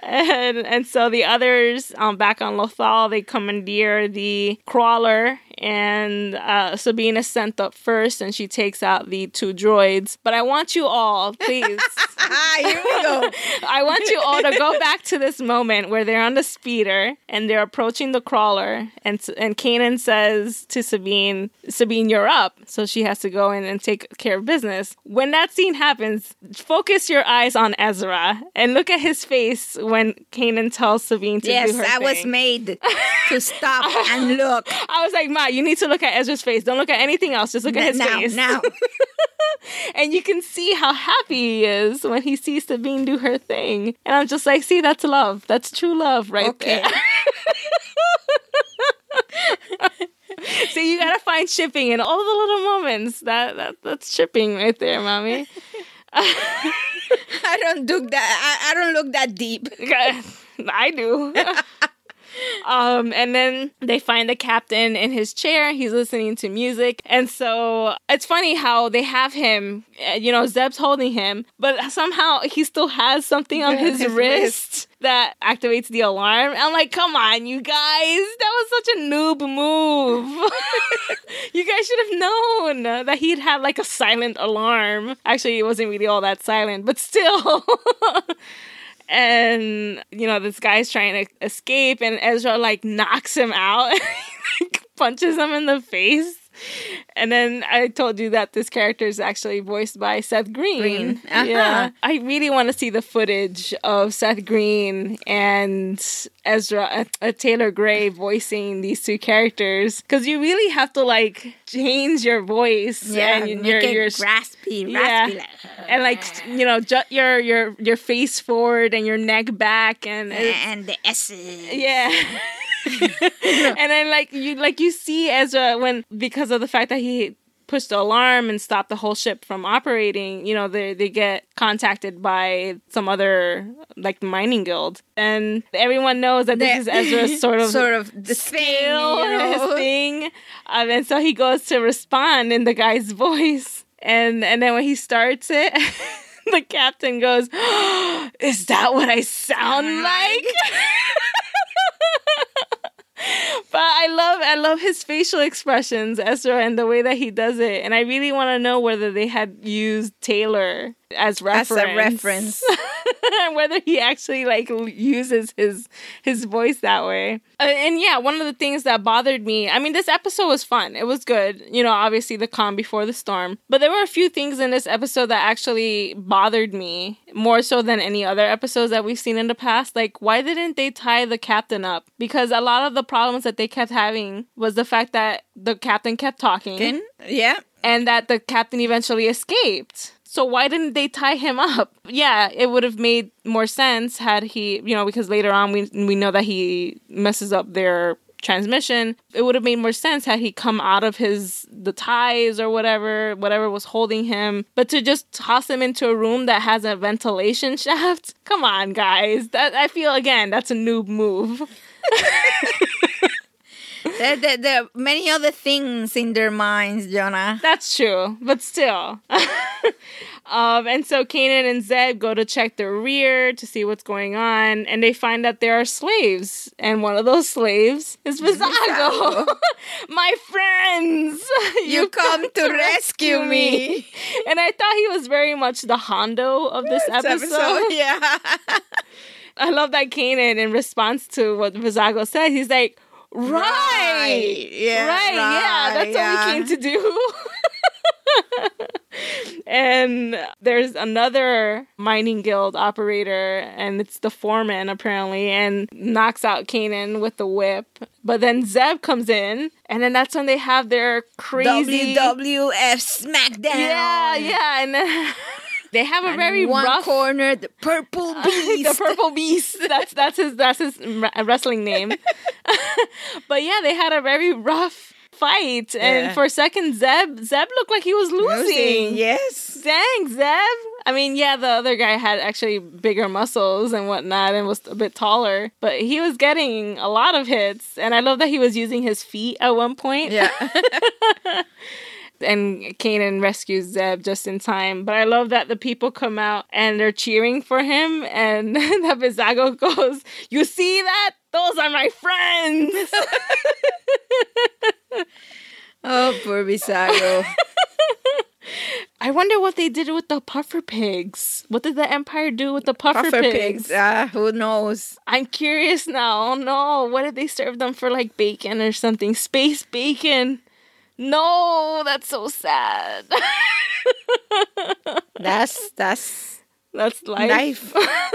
and and so the others um, back on Lothal, they commandeer the crawler. And uh, Sabine is sent up first, and she takes out the two droids. But I want you all, please. Here we go. I want you all to go back to this moment where they're on the speeder and they're approaching the crawler. And and Kanan says to Sabine, Sabine, you're up. So she has to go in and take care of business. When that scene happens, focus your eyes on Ezra and look at his face when Kanan tells Sabine to yes, do her Yes, I thing. was made to stop and look. I was like, my. You need to look at Ezra's face. Don't look at anything else. Just look at his now, face. Now. And you can see how happy he is when he sees Sabine do her thing. And I'm just like, see, that's love. That's true love right okay. there. So you got to find shipping in all the little moments. That, that That's shipping right there, mommy. I don't do that. I, I don't look that deep. I do. Um, and then they find the captain in his chair. He's listening to music. And so it's funny how they have him, you know, Zeb's holding him, but somehow he still has something on his, his wrist, wrist that activates the alarm. I'm like, come on, you guys. That was such a noob move. You guys should have known that he'd had like a silent alarm. Actually, it wasn't really all that silent, but still... And, you know, this guy's trying to escape, and Ezra, like, knocks him out, and he, like, punches him in the face. And then I told you that this character is actually voiced by Seth Green. Green. Uh-huh. Yeah. I really want to see the footage of Seth Green and Ezra, uh, Taylor Gray voicing these two characters. Because you really have to, like, change your voice. Yeah, and make your, it your, raspy, yeah, raspy. Like, and, like, you know, jut your, your, your face forward and your neck back. And, and the S's. Yeah. And then, like you, like you see Ezra when, because of the fact that he pushed the alarm and stopped the whole ship from operating, you know, they they get contacted by some other, like, mining guild, and everyone knows that this the, is Ezra's sort of sort of the skill, thing, you know? His thing, um, and so he goes to respond in the guy's voice, and and then when he starts it, the captain goes, oh, "Is that what I sound like?" But I love I love his facial expressions, Ezra, and the way that he does it. And I really want to know whether they had used Taylor as reference. As a reference. And whether he actually, like, uses his his voice that way. Uh, and yeah, one of the things that bothered me, I mean, this episode was fun. It was good. You know, obviously the calm before the storm. But there were a few things in this episode that actually bothered me more so than any other episodes that we've seen in the past. Like, why didn't they tie the captain up? Because a lot of the problems that they kept having was the fact that the captain kept talking. Can? Yeah. And that the captain eventually escaped. So why didn't they tie him up? Yeah, it would have made more sense had he, you know, because later on we we know that he messes up their transmission. It would have made more sense had he come out of his the ties or whatever, whatever was holding him. But to just toss him into a room that has a ventilation shaft? Come on, guys. That I feel, again, that's a noob move. There, there, there are many other things in their minds, Jonah. That's true, but still. um, and so Kanan and Zeb go to check the rear to see what's going on, and they find that there are slaves, and one of those slaves is Vizago. My friends, you, you come, come to, to rescue me. me. And I thought he was very much the Hondo of this episode. episode. Yeah. I love that Kanan, in response to what Vizago said, he's like, Right. right. Yeah. Right. right. Yeah. That's yeah. what we came to do. And there's another mining guild operator, and it's the foreman, apparently, and knocks out Kanan with the whip. But then Zeb comes in, and then that's when they have their crazy W W F Smackdown. Yeah. Yeah. And then they have a and very one rough corner, the Purple Beast. The Purple Beast. That's that's his that's his wrestling name. But yeah, they had a very rough fight, and yeah. for a second, Zeb Zeb looked like he was losing. losing. Yes, dang, Zeb. I mean, yeah, the other guy had actually bigger muscles and whatnot, and was a bit taller, but he was getting a lot of hits, and I love that he was using his feet at one point. Yeah. And Kanan rescues Zeb just in time. But I love that the people come out and they're cheering for him. And that Vizago goes, "You see that? Those are my friends." Oh, poor Vizago. I wonder what they did with the puffer pigs. What did the Empire do with the puffer, puffer pigs? pigs. Uh, who knows? I'm curious now. Oh, no. What did they serve them for, like, bacon or something? Space bacon. No, that's so sad. that's that's that's life. life.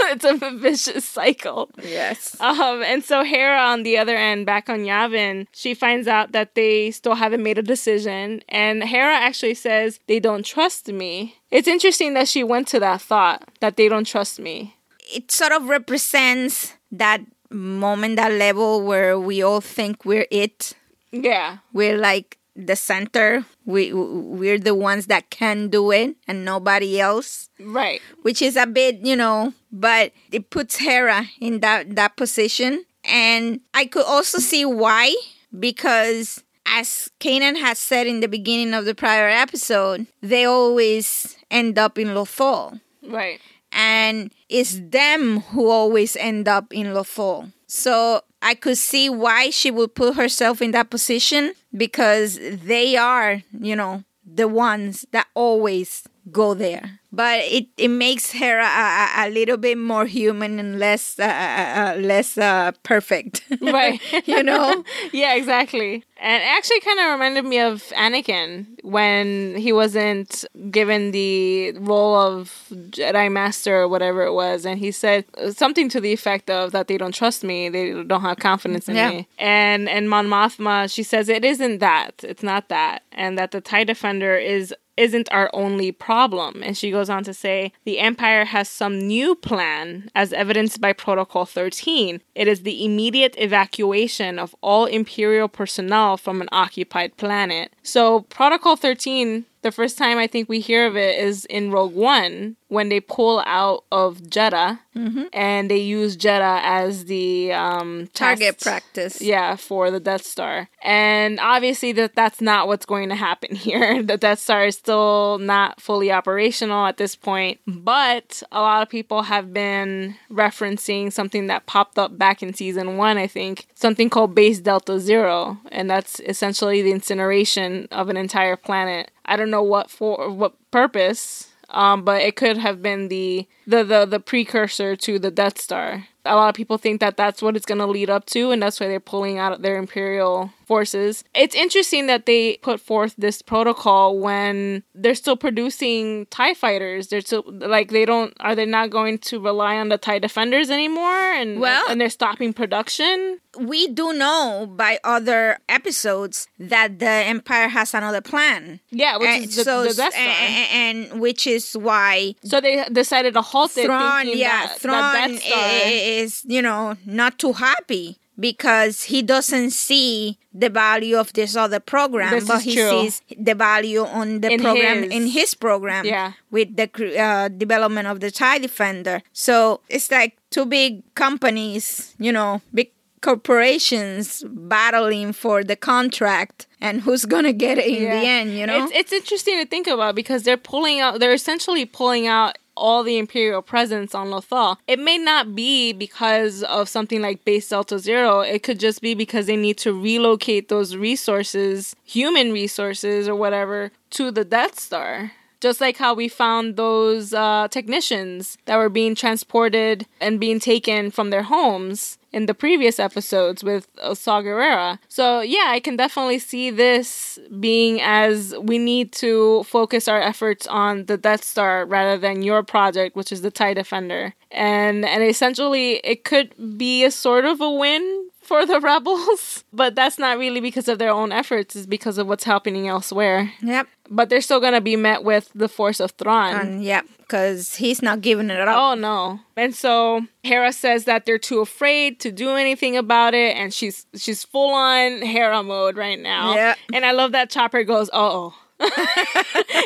It's a vicious cycle. Yes. Um. And so Hera, on the other end, back on Yavin, she finds out that they still haven't made a decision, and Hera actually says they don't trust me. It's interesting that she went to that thought that they don't trust me. It sort of represents that moment, that level where we all think we're it. Yeah. We're like the center. We we're the ones that can do it, and nobody else. Right. Which is a bit, you know, but it puts Hera in that that position, and I could also see why, because as Kanan had said in the beginning of the prior episode, they always end up in Lothal. Right. And it's them who always end up in Lothal. So I could see why she would put herself in that position, because they are, you know, the ones that always go there. But it, it makes her a, a, a little bit more human and less uh, uh, less uh, perfect. Right. You know? Yeah, exactly. And it actually kind of reminded me of Anakin when he wasn't given the role of Jedi Master or whatever it was. And he said something to the effect of that they don't trust me. They don't have confidence in yeah. me. And, and Mon Mothma, she says it isn't that. It's not that. And that the TIE Defender is... isn't our only problem. And she goes on to say, the Empire has some new plan, as evidenced by Protocol thirteen. It is the immediate evacuation of all Imperial personnel from an occupied planet. So Protocol thirteen, the first time I think we hear of it is in Rogue One, when they pull out of Jedha, mm-hmm. and they use Jedha as the um, target test, practice. Yeah, for the Death Star. And obviously that that's not what's going to happen here. The Death Star is still not fully operational at this point. But a lot of people have been referencing something that popped up back in Season one, I think, something called Base Delta Zero. And that's essentially the incineration of an entire planet. I don't know what for, what purpose, um, but it could have been the, the, the, the precursor to the Death Star. A lot of people think that that's what it's going to lead up to, and that's why they're pulling out their Imperial forces. It's interesting that they put forth this protocol when they're still producing TIE fighters. They're still, like, they don't, are they not going to rely on the TIE Defenders anymore? And, well, and they're stopping production? We do know by other episodes that the Empire has another plan. Yeah, which and is the, so, the Death Star. And, and which is why... So they decided to halt it Thrawn, thinking yeah, that, Thrawn that Death Star... Is, is, you know, not too happy because he doesn't see the value of this other program, this but he true. sees the value on the in program his. in his program yeah. with the uh, development of the TIE Defender. So it's like two big companies, you know, big corporations battling for the contract and who's going to get it in yeah. the end, you know? It's, it's interesting to think about because they're pulling out, they're essentially pulling out all the Imperial presence on Lothal. It may not be because of something like Base Delta Zero. It could just be because they need to relocate those resources, human resources or whatever, to the Death Star. Just like how we found those uh, technicians that were being transported and being taken from their homes in the previous episodes with Saw Gerrera. So yeah, I can definitely see this being as we need to focus our efforts on the Death Star rather than your project, which is the TIE Defender. And and essentially, it could be a sort of a win for the rebels, but that's not really because of their own efforts. It's because of what's happening elsewhere. Yep. But they're still going to be met with the force of Thrawn. Um, yep, because he's not giving it up. Oh, no. And so Hera says that they're too afraid to do anything about it, and she's she's full-on Hera mode right now. Yep. And I love that Chopper goes, uh-oh.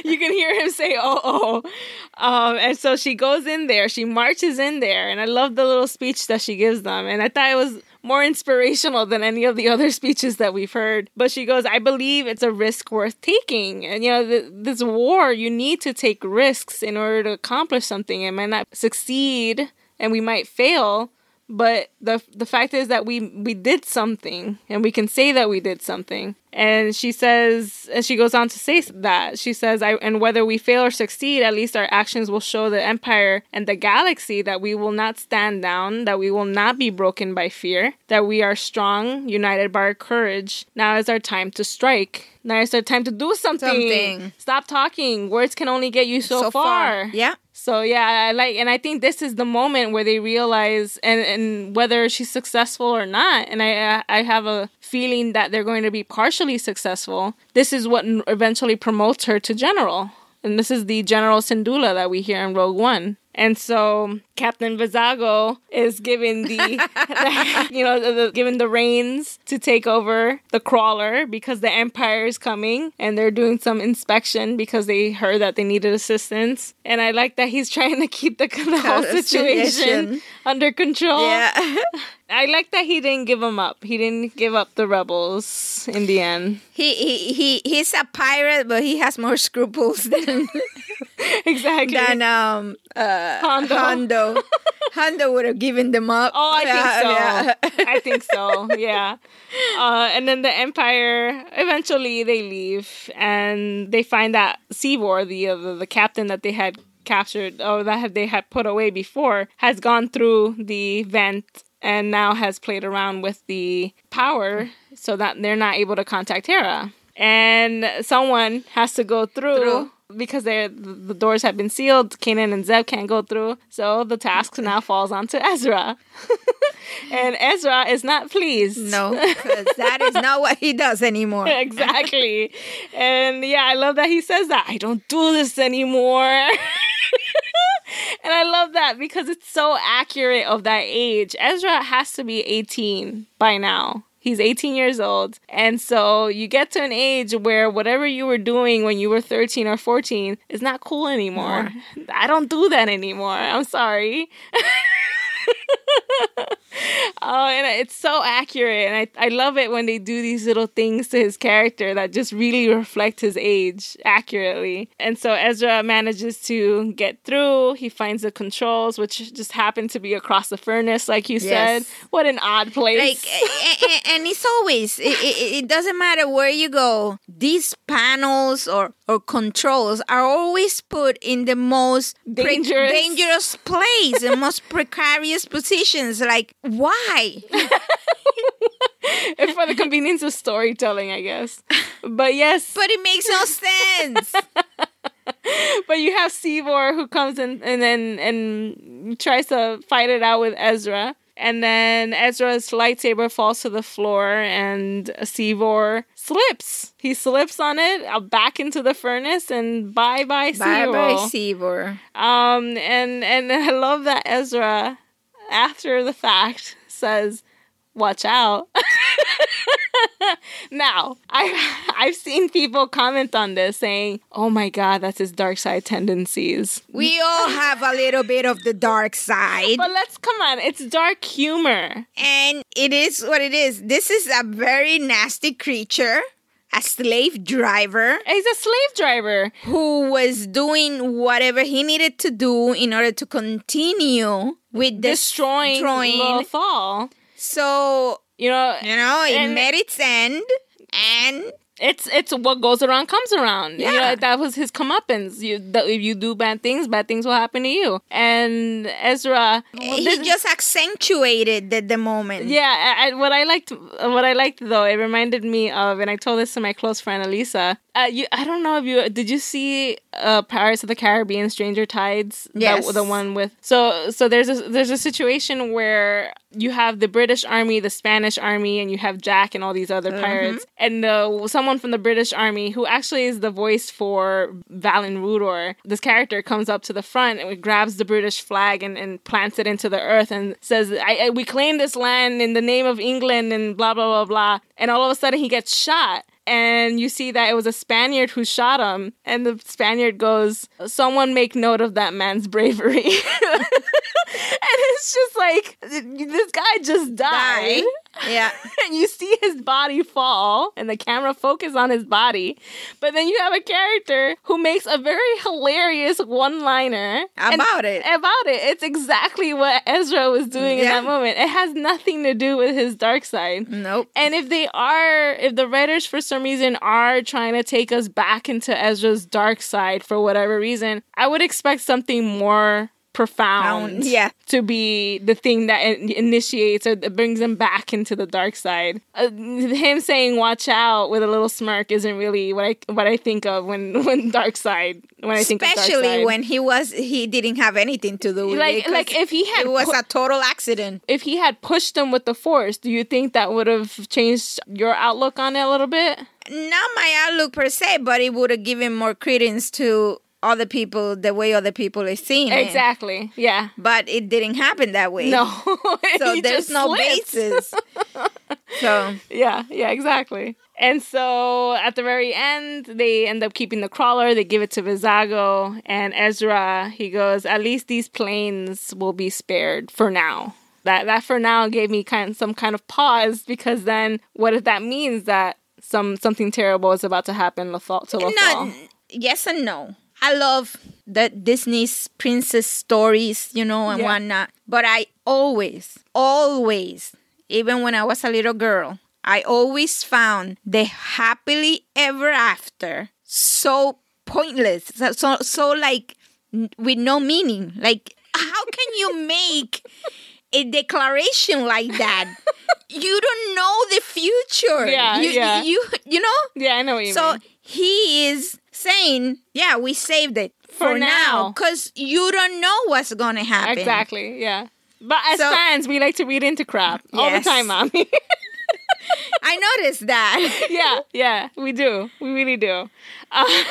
You can hear him say, oh, oh. Um, and so she goes in there. She marches in there. And I love the little speech that she gives them. And I thought it was more inspirational than any of the other speeches that we've heard. But she goes, I believe it's a risk worth taking. And, you know, th- this war, you need to take risks in order to accomplish something. It might not succeed and we might fail. But the the fact is that we, we did something, and we can say that we did something. And she says, and she goes on to say that. She says, "I and whether we fail or succeed, at least our actions will show the Empire and the galaxy that we will not stand down, that we will not be broken by fear, that we are strong, united by our courage. Now is our time to strike. Now is our time to do something. something. Stop talking. Words can only get you so, so far. far. Yeah. So, yeah, I like, and I think this is the moment where they realize, and, and whether she's successful or not, and I I have a feeling that they're going to be partially successful, this is what eventually promotes her to general. And this is the General Syndulla that we hear in Rogue One. And so Captain Vizago is given the, the you know, the, the, given the reins to take over the crawler because the Empire is coming and they're doing some inspection because they heard that they needed assistance. And I like that he's trying to keep the, the whole situation under control. Yeah. I like that he didn't give them up. He didn't give up the rebels in the end. He he, he he's a pirate, but he has more scruples than exactly than um uh, Hondo. Hondo. Hondo would have given them up. Oh, I think so. Yeah. I think so. Yeah. Uh, and then the Empire. Eventually, they leave, and they find that Seevor, the uh, the captain that they had captured, or that they had put away before, has gone through the vent. And now has played around with the power so that they're not able to contact Hera. And someone has to go through, through. because they're, the doors have been sealed. Kanan and Zeb can't go through. So the task now falls onto Ezra. And Ezra is not pleased. No, because that is not what he does anymore. Exactly. And yeah, I love that he says that. I don't do this anymore. And I love that because it's so accurate of that age. Ezra has to be eighteen by now. He's eighteen years old. And so you get to an age where whatever you were doing when you were thirteen or fourteen is not cool anymore. No. I don't do that anymore. I'm sorry. Oh, and it's so accurate. And I, I love it when they do these little things to his character that just really reflect his age accurately. And so Ezra manages to get through. He finds the controls, which just happen to be across the furnace, like you yes. said. What an odd place. Like, and, and it's always, it, it, it doesn't matter where you go, these panels or, or controls are always put in the most dangerous, pre- dangerous place, the most precarious positions. Like, why? For the convenience of storytelling, I guess. But yes. But it makes no sense. But you have Seevor who comes in and then and, and tries to fight it out with Ezra. And then Ezra's lightsaber falls to the floor and Seevor slips. He slips on it, back into the furnace, and bye-bye Seevor. Bye-bye Seevor. Um, and, and I love that Ezra, after the fact, says, watch out. Now, I've, I've seen people comment on this saying, oh my God, that's his dark side tendencies. We all have a little bit of the dark side. But let's, come on, it's dark humor. And it is what it is. This is a very nasty creature. A slave driver. He's a slave driver. Who was doing whatever he needed to do in order to continue with destroying, destroying. Lothal. So, you know, you know, it met its end and... It's it's what goes around comes around. Yeah. You know, that was his comeuppance. You, the, if you do bad things, bad things will happen to you. And Ezra, well, he just accentuated the, the moment. Yeah, I, I, what I liked, what I liked though, it reminded me of, and I told this to my close friend Elisa. Uh, you, I don't know if you did you see uh, Pirates of the Caribbean: Stranger Tides? Yes, that, the one with so so. There's a there's a situation where you have the British Army, the Spanish Army, and you have Jack and all these other pirates, mm-hmm. and uh, some. Someone from the British Army, who actually is the voice for Valen Rudor, this character comes up to the front and grabs the British flag and, and plants it into the earth and says, I, I, we claim this land in the name of England and blah, blah, blah, blah. And all of a sudden he gets shot. And you see that it was a Spaniard who shot him. And the Spaniard goes, someone make note of that man's bravery. And it's just like, this guy just died. Die. Yeah. And you see his body fall and the camera focus on his body. But then you have a character who makes a very hilarious one-liner. About it. About it. It's exactly what Ezra was doing yeah. in that moment. It has nothing to do with his dark side. Nope. And if they are, if the writers for some reason are trying to take us back into Ezra's dark side for whatever reason, I would expect something more profound yeah. to be the thing that initiates or brings him back into the dark side. Uh, him saying watch out with a little smirk isn't really what I what I think of when, when dark side when I think especially of dark side. When he was he didn't have anything to do with like, it like if he had it was pu- a total accident. If he had pushed him with the force, do you think that would have changed your outlook on it a little bit? Not my outlook per se, but it would have given more credence to other people, the way other people are seeing it. Exactly, yeah. But it didn't happen that way. No. So there's no slipped. basis. So yeah, yeah, exactly. And so at the very end, they end up keeping the crawler. They give it to Vizago and Ezra. He goes, at least these planes will be spared for now. That that for now gave me kind of some kind of pause, because then what if that means that some something terrible is about to happen Lothal, to Lothal? No, yes and no. I love the Disney's princess stories, you know, and yeah. whatnot. But I always, always, even when I was a little girl, I always found the happily ever after so pointless, so so, so like with no meaning. Like, how can you make a declaration like that? You don't know the future. Yeah, you, yeah. You, you, you know? Yeah, I know what you so mean. So he is saying, yeah, we saved it for, for now. Because you don't know what's going to happen. Exactly, yeah. But as so, fans, we like to read into crap all yes. the time, Mommy. I noticed that. yeah, yeah, we do. We really do. Uh,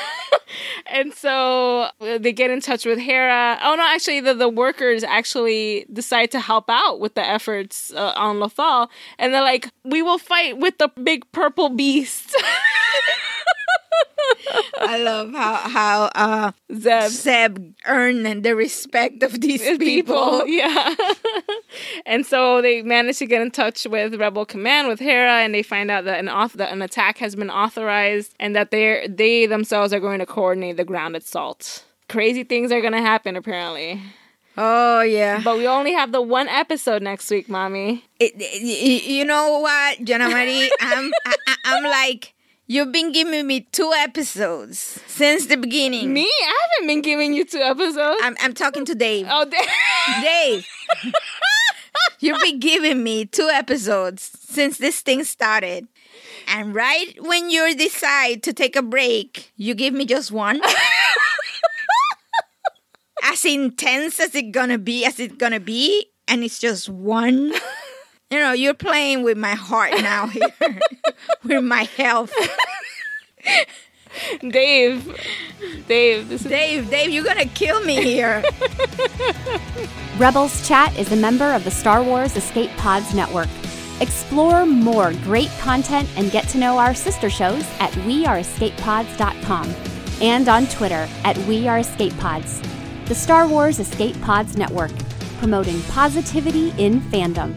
and so they get in touch with Hera. Oh, no, actually, the, the workers actually decide to help out with the efforts uh, on Lothal. And they're like, we will fight with the big purple beast. I love how how uh, Zeb. Zeb earned the respect of these people. people. Yeah. And so they managed to get in touch with Rebel Command, with Hera, and they find out that an author, that an attack has been authorized, and that they they themselves are going to coordinate the ground assault. Crazy things are going to happen, apparently. Oh, yeah. But we only have the one episode next week, Mommy. It, it, you know what, Jonah Marie? I'm, I, I'm like... You've been giving me two episodes since the beginning. Me? I haven't been giving you two episodes. I'm I'm talking to Dave. Oh, Dave. Dave. You've been giving me two episodes since this thing started. And right when you decide to take a break, you give me just one. As intense as it's going to be, as it's going to be, and it's just one. You know, you're playing with my heart now here, with my health. Dave, Dave, this is- Dave, Dave, you're gonna kill me here. Rebels Chat is a member of the Star Wars Escape Pods Network. Explore more great content and get to know our sister shows at we are escape pods dot com and on Twitter at we are escape pods. The Star Wars Escape Pods Network, promoting positivity in fandom.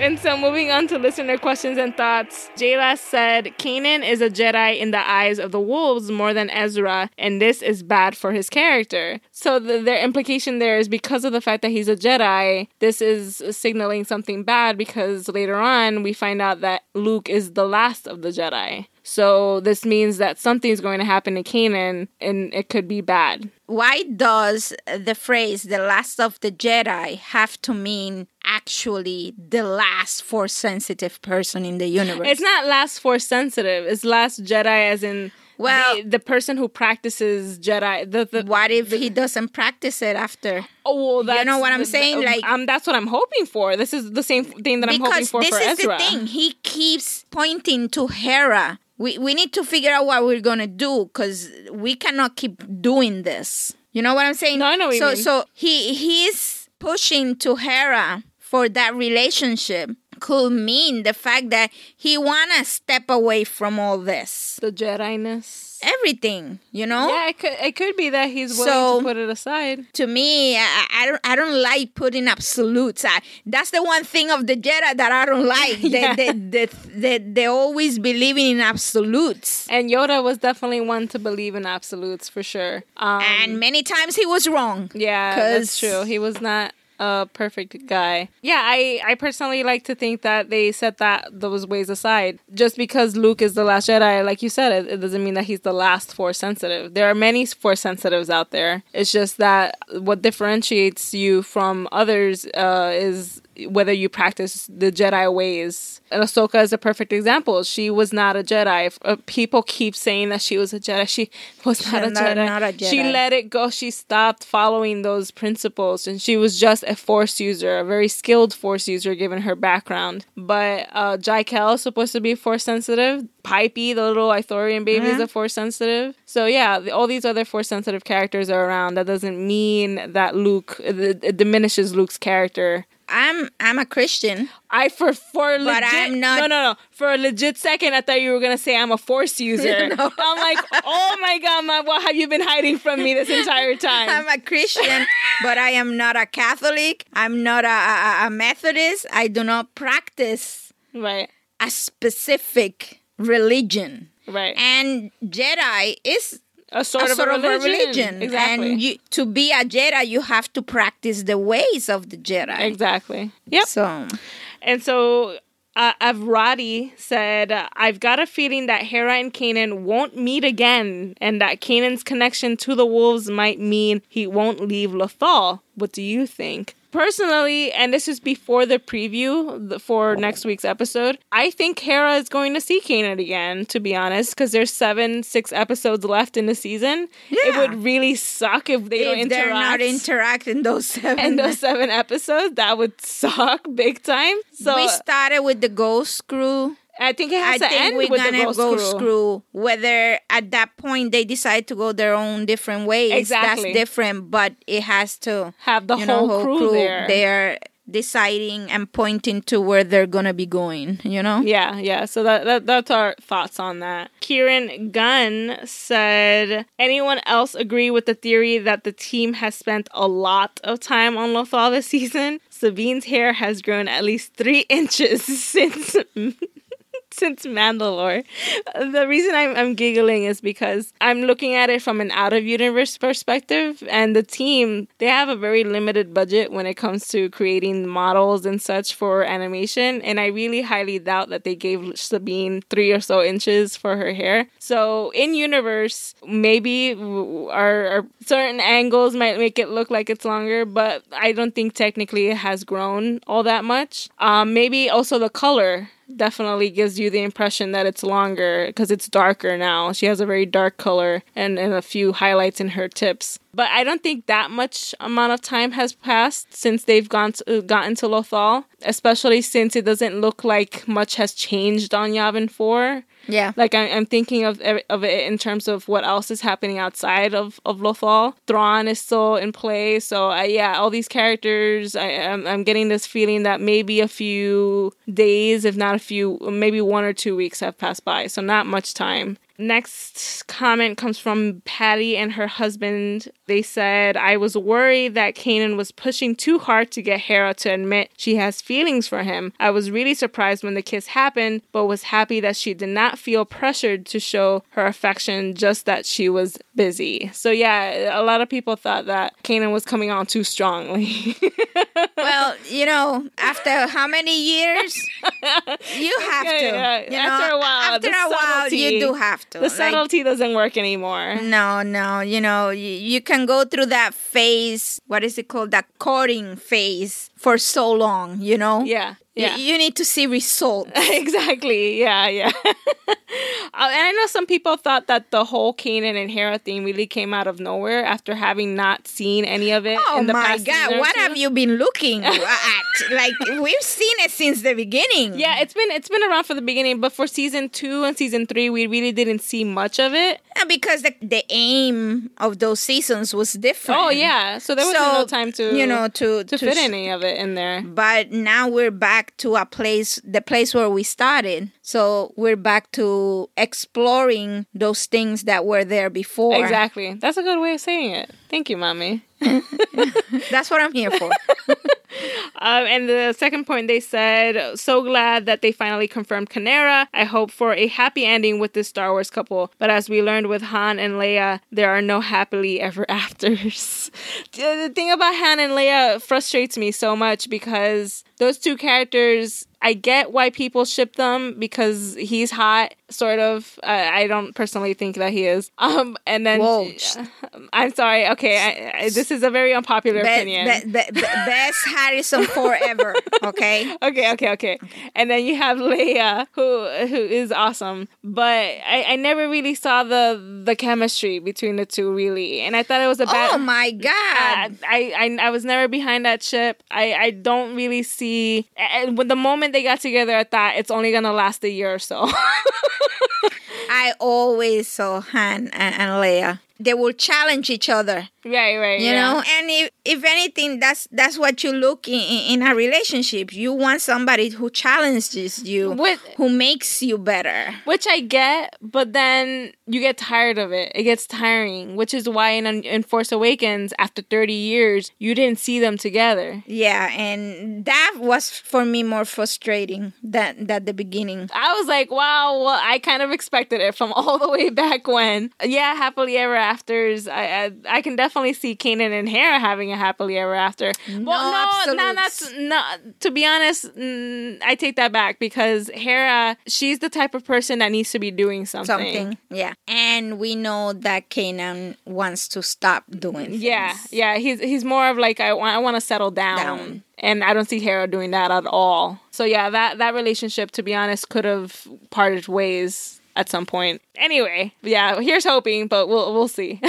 And so moving on to listener questions and thoughts, Jayla said, Kanan is a Jedi in the eyes of the wolves more than Ezra, and this is bad for his character. So the, their implication there is because of the fact that he's a Jedi, this is signaling something bad, because later on we find out that Luke is the last of the Jedi. So this means that something's going to happen to Kanan, and it could be bad. Why does the phrase, the last of the Jedi, have to mean actually the last Force-sensitive person in the universe? It's not last Force-sensitive. It's last Jedi as in... Well, the, the person who practices Jedi. The, the, what if the, he doesn't practice it after? Oh, well, that's, you know what I'm saying? The, like, um, that's what I'm hoping for. This is the same thing that I'm hoping for for Ezra. Because this is the thing. He keeps pointing to Hera. We we need to figure out what we're gonna do, because we cannot keep doing this. You know what I'm saying? No, I know what you mean. So he he's pushing to Hera for that relationship. Could mean the fact that he wanna step away from all this, the Jedi-ness, everything, you know. Yeah, it could it could be that he's willing so, to put it aside. To me, I, I don't I don't like putting absolutes. I, that's the one thing of the Jedi that I don't like. They yeah. they, they, they, they they always believing in absolutes. And Yoda was definitely one to believe in absolutes for sure. Um, and many times he was wrong. Yeah, that's true. He was not a perfect guy. Yeah, I, I personally like to think that they set that those ways aside. Just because Luke is the last Jedi, like you said, it, it doesn't mean that he's the last Force sensitive. There are many Force sensitives out there. It's just that what differentiates you from others uh, is whether you practice the Jedi ways. And Ahsoka is a perfect example. She was not a Jedi. People keep saying that she was a Jedi. She was not, a, not, Jedi. not a Jedi. She let it go. She stopped following those principles. And she was just a Force user, a very skilled Force user, given her background. But uh, Jai Kell is supposed to be Force sensitive. Pipey, the little Ithorian baby, mm-hmm. is a Force sensitive. So yeah, all these other Force sensitive characters are around. That doesn't mean that Luke, it, it diminishes Luke's character. I'm I'm a Christian. I for for legit. But I'm not. No, no, no. For a legit second, I thought you were gonna say I'm a Force user. No. I'm like, oh my God, my, what have you been hiding from me this entire time? I'm a Christian, but I am not a Catholic. I'm not a, a, a Methodist. I do not practice right a specific religion. Right. And Jedi is a sort, a of, sort a of a religion. Exactly. And you, to be a Jedi, you have to practice the ways of the Jedi. Exactly. Yep. So. And so uh, Avradi said, I've got a feeling that Hera and Kanan won't meet again, and that Kanan's connection to the wolves might mean he won't leave Lothal. What do you think? Personally, and this is before the preview for next week's episode, I think Hera is going to see Kanan again, to be honest, because there's seven, six episodes left in the season. Yeah. It would really suck if they if don't interact. If they're not interacting those seven. In those seven episodes, that would suck big time. So we started with the ghost crew. I think it has I to think end we're with gonna the ghost, ghost crew. crew. Whether at that point they decide to go their own different ways, exactly. That's different. But it has to have the whole, know, whole crew, crew there. They're deciding and pointing to where they're gonna be going. You know? Yeah, yeah. So that, that that's our thoughts on that. Kieran Gunn said, "Anyone else agree with the theory that the team has spent a lot of time on Lothal this season? Sabine's hair has grown at least three inches since." Since Mandalore. The reason I'm, I'm giggling is because I'm looking at it from an out-of-universe perspective, and the team, they have a very limited budget when it comes to creating models and such for animation, and I really highly doubt that they gave Sabine three or so inches for her hair. So in-universe, maybe our, our certain angles might make it look like it's longer, but I don't think technically it has grown all that much. Um, maybe also the color definitely gives you the impression that it's longer because it's darker now. She has a very dark color and, and a few highlights in her tips. But I don't think that much amount of time has passed since they've gone to, gotten to Lothal, especially since it doesn't look like much has changed on Yavin four. Yeah. Like, I, I'm thinking of of it in terms of what else is happening outside of, of Lothal. Thrawn is still in play. So, I, yeah, all these characters, I, I'm, I'm getting this feeling that maybe a few days, if not a few, maybe one or two weeks have passed by. So not much time. Next comment comes from Patty and her husband. They said, I was worried that Kanan was pushing too hard to get Hera to admit she has feelings for him. I was really surprised when the kiss happened, but was happy that she did not feel pressured to show her affection, just that she was busy. So yeah, a lot of people thought that Kanan was coming on too strongly. Well, you know, after how many years? You have to. Yeah, yeah. You after know, a while. After a while, you do have to. To. The subtlety, like, doesn't work anymore. No, no. You know, you, you can go through that phase, what is it called? That courting phase for so long, you know? Yeah. Yeah. Y- you need to see results. Exactly. Yeah, yeah. uh, and I know some people thought that the whole Kanan and Hera thing really came out of nowhere after having not seen any of it. Oh, in the my past God. What have you been looking at? Like, we've seen it since the beginning. Yeah, it's been it's been around for the beginning, but for season two and season three, we really didn't see much of it. Yeah, because the, the aim of those seasons was different. Oh, yeah. So there was so, no time to, you know, to, to, to fit sh- any of it in there. But now we're back to a place, the place where we started. So we're back to exploring those things that were there before. Exactly. That's a good way of saying it. Thank you, Mommy. That's what I'm here for. Um, and the second point they said, so glad that they finally confirmed Kanera. I hope for a happy ending with this Star Wars couple. But as we learned with Han and Leia, there are no happily ever afters. The thing about Han and Leia frustrates me so much because those two characters I get why people ship them because he's hot, sort of. Uh, I don't personally think that he is. Um, and then Whoa. I'm sorry. Okay, I, I, this is a very unpopular be- opinion. Be- be- be- best Harrison forever. Okay. okay. Okay. Okay. And then you have Leia, who who is awesome, but I, I never really saw the the chemistry between the two really, and I thought it was a bad. Oh my god! Uh, I, I I was never behind that ship. I I don't really see and when the moment. They got together, I thought it's only gonna last a year or so. I always saw Han and, and Leia. They will challenge each other, right? Right. You yeah. know, and if, if anything, that's that's what you look in, in a relationship. You want somebody who challenges you, With, who makes you better. Which I get, but then you get tired of it. It gets tiring, which is why in, in Force Awakens, after thirty years, you didn't see them together. Yeah, and that was for me more frustrating than, than the beginning. I was like, wow, well, I kind of expected it from all the way back when. Yeah, happily ever after. Afters, I, I I can definitely see Kanan and Hera having a happily ever after. No, well, no, no, that's no. To be honest, mm, I take that back because Hera, she's the type of person that needs to be doing something. Something, yeah. And we know that Kanan wants to stop doing things. Yeah, yeah. He's he's more of like I want I want to settle down. down. And I don't see Hera doing that at all. So yeah, that that relationship, to be honest, could have parted ways. At some point. Anyway, yeah, here's hoping, but we'll we'll see.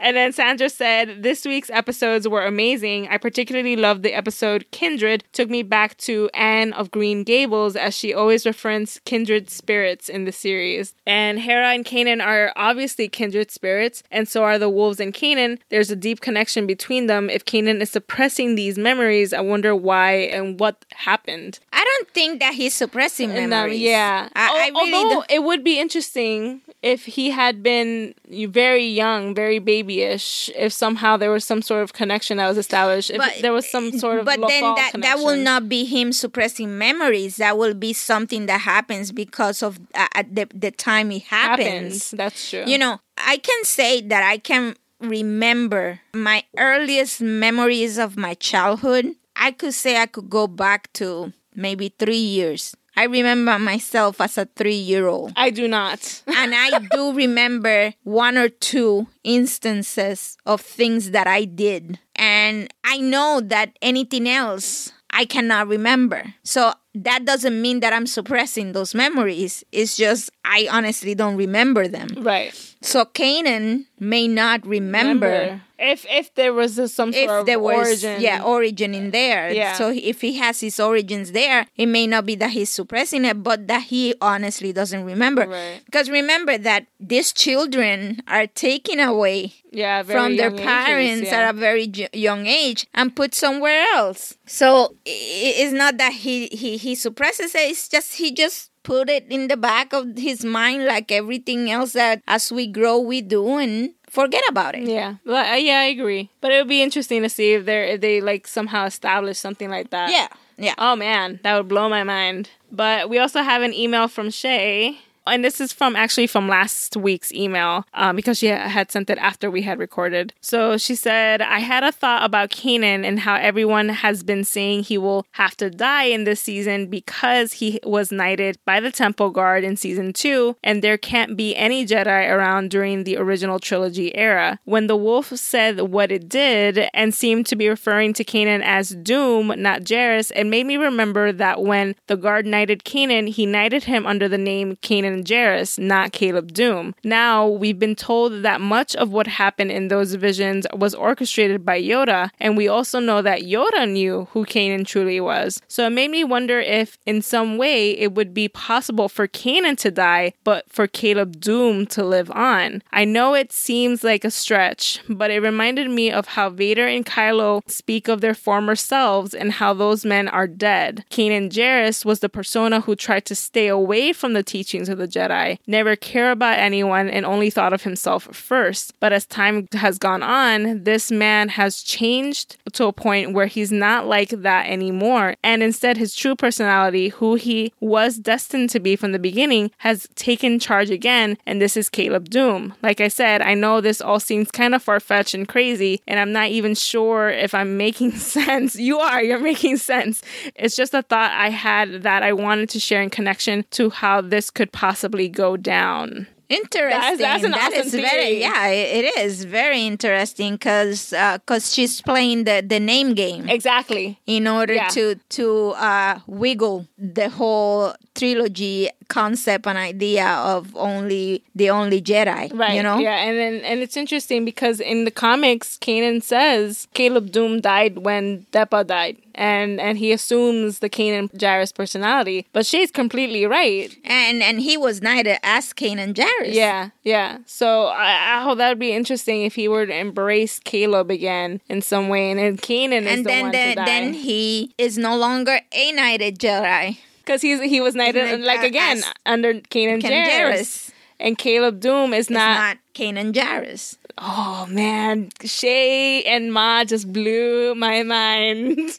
And then Sandra said, this week's episodes were amazing. I particularly loved the episode Kindred. Took me back to Anne of Green Gables, as she always referenced kindred spirits in the series. And Hera and Kanan are obviously kindred spirits, and so are the wolves and Kanan. There's a deep connection between them. If Kanan is suppressing these memories, I wonder why and what happened. I don't think that he's suppressing memories. Um, yeah. I, o- I really although it would be interesting if he had been very young, very babyish, if somehow there was some sort of connection that was established, if but, there was some sort of But lo- then that, that will not be him suppressing memories. That will be something that happens because of uh, at the, the time it happens. happens. That's true. You know, I can say that I can remember my earliest memories of my childhood. I could say I could go back to maybe three years. I remember myself as a three-year-old. I do not. And I do remember one or two instances of things that I did. And I know that anything else I cannot remember. So that doesn't mean that I'm suppressing those memories. It's just I honestly don't remember them. Right. So Kanan may not remember. remember. If if there was a, some sort if of there was, origin. Yeah, origin in there. Yeah. So if he has his origins there, it may not be that he's suppressing it, but that he honestly doesn't remember. Right. Because remember that these children are taken away yeah, from their parents ages, yeah. at a very j- young age and put somewhere else. So it's not that he, he, he suppresses it, it's just he just... put it in the back of his mind like everything else that as we grow we do and forget about it. Yeah. Well, yeah, I agree. But it would be interesting to see if, if they like somehow establish something like that. Yeah. Yeah. Oh, man. That would blow my mind. But we also have an email from Shay. And this is from actually from last week's email um, because she had sent it after we had recorded. So she said, I had a thought about Kanan and how everyone has been saying he will have to die in this season because he was knighted by the Temple Guard in season two and there can't be any Jedi around during the original trilogy era. When the wolf said what it did and seemed to be referring to Kanan as Doom, not Jarrus, it made me remember that when the guard knighted Kanan, he knighted him under the name Kanan Jarrus, not Caleb Dume. Now, we've been told that much of what happened in those visions was orchestrated by Yoda, and we also know that Yoda knew who Kanan truly was. So it made me wonder if, in some way, it would be possible for Kanan to die, but for Caleb Dume to live on. I know it seems like a stretch, but it reminded me of how Vader and Kylo speak of their former selves and how those men are dead. Kanan Jarrus was the persona who tried to stay away from the teachings of the the Jedi, never cared about anyone and only thought of himself first. But as time has gone on, this man has changed to a point where he's not like that anymore. And instead, his true personality, who he was destined to be from the beginning, has taken charge again. And this is Caleb Dume. Like I said, I know this all seems kind of far-fetched and crazy, and I'm not even sure if I'm making sense. You are. You're making sense. It's just a thought I had that I wanted to share in connection to how this could possibly go down. Interesting. That's, that's an that awesome is theory. Very, yeah, it is very interesting because uh, cause she's playing the, the name game. Exactly. In order yeah. to, to uh, wiggle the whole trilogy concept and idea of only the only Jedi. Right. You know? Yeah, and then, and it's interesting because in the comics, Kanan says Caleb Dume died when Deppa died. And and he assumes the Kanan Jarrus personality. But she's completely right. And and he was neither as Kanan Jarrus. Yeah, yeah. So I, I hope that would be interesting if he were to embrace Caleb again in some way. And then Kanan is and the then one the, to die. Then he is no longer a knighted Jedi. Because he was knighted, like, like uh, again, under Kanan, Kanan Jarrus. Jarrus. And Caleb Dume is not... not Kanan Jarrus. Oh, man. Shay and Ma just blew my mind.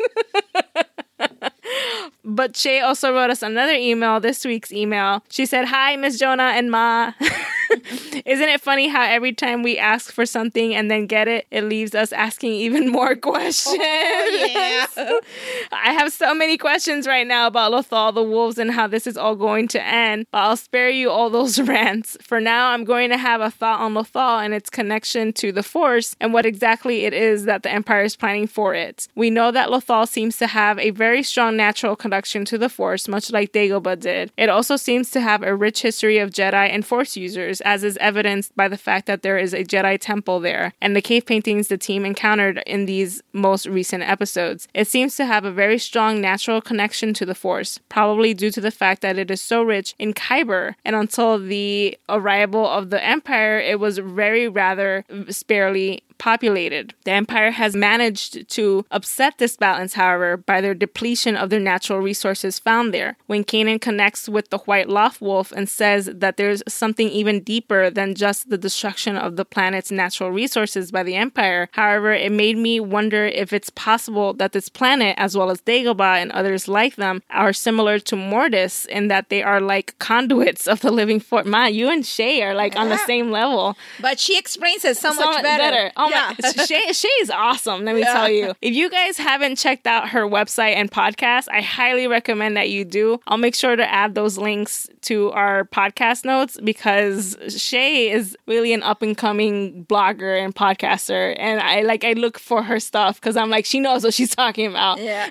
But Shay also wrote us another email, this week's email. She said, "Hi, Miss Jonah and Ma. Isn't it funny how every time we ask for something and then get it, it leaves us asking even more questions? Oh, yeah. I have so many questions right now about Lothal, the wolves, and how this is all going to end. But I'll spare you all those rants. For now, I'm going to have a thought on Lothal and its connection to the Force and what exactly it is that the Empire is planning for it. We know that Lothal seems to have a very strong natural connection to the Force, much like Dagobah did. It also seems to have a rich history of Jedi and Force users, as is evidenced by the fact that there is a Jedi temple there, and the cave paintings the team encountered in these most recent episodes. It seems to have a very strong natural connection to the Force, probably due to the fact that it is so rich in Kyber, and until the arrival of the Empire, it was very rather sparely populated. The Empire has managed to upset this balance, however, by their depletion of their natural resources found there. When Kanan connects with the White Loth Wolf and says that there's something even deeper than just the destruction of the planet's natural resources by the Empire, however, it made me wonder if it's possible that this planet, as well as Dagobah and others like them, are similar to Mortis in that they are like conduits of the living force." Ma, you and Shay are like on the same level. But she explains it so, so much better. better. Oh yeah. my, Shay, Shay is awesome, let me yeah. tell you. If you guys haven't checked out her website and podcast, I highly recommend that you do. I'll make sure to add those links to our podcast notes because Shay is really an up-and-coming blogger and podcaster, and I like I look for her stuff because I'm like, she knows what she's talking about. Yeah.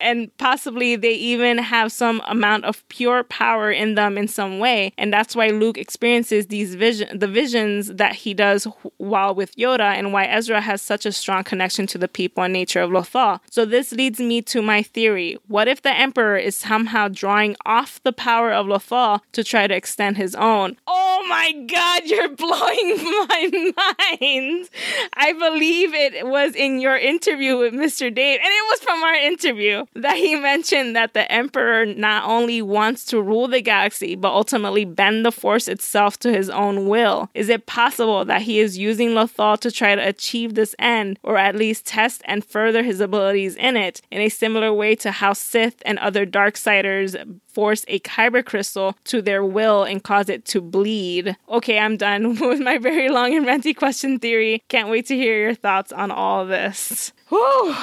And possibly they even have some amount of pure power in them in some way, and that's why Luke experiences these vision, the visions that he does while with Yoda, and why Ezra has such a strong connection to the people and nature of Lothal. So this leads me to my theory. What if the Emperor is somehow drawing off the power of Lothal to try to extend his own? Oh my God, you're blowing my mind. I believe it was in your interview with Mister Dave, and it was from our interview, that he mentioned that the Emperor not only wants to rule the galaxy, but ultimately bend the Force itself to his own will. Is it possible that he is using Lothal to try to achieve this end, or at least test and further his abilities in it, in a similar way to how Sith and other Darksiders force a Kyber crystal to their will and cause it to bleed? Okay, I'm done with my very long and ranty question theory. Can't wait to hear your thoughts on all this. Whew!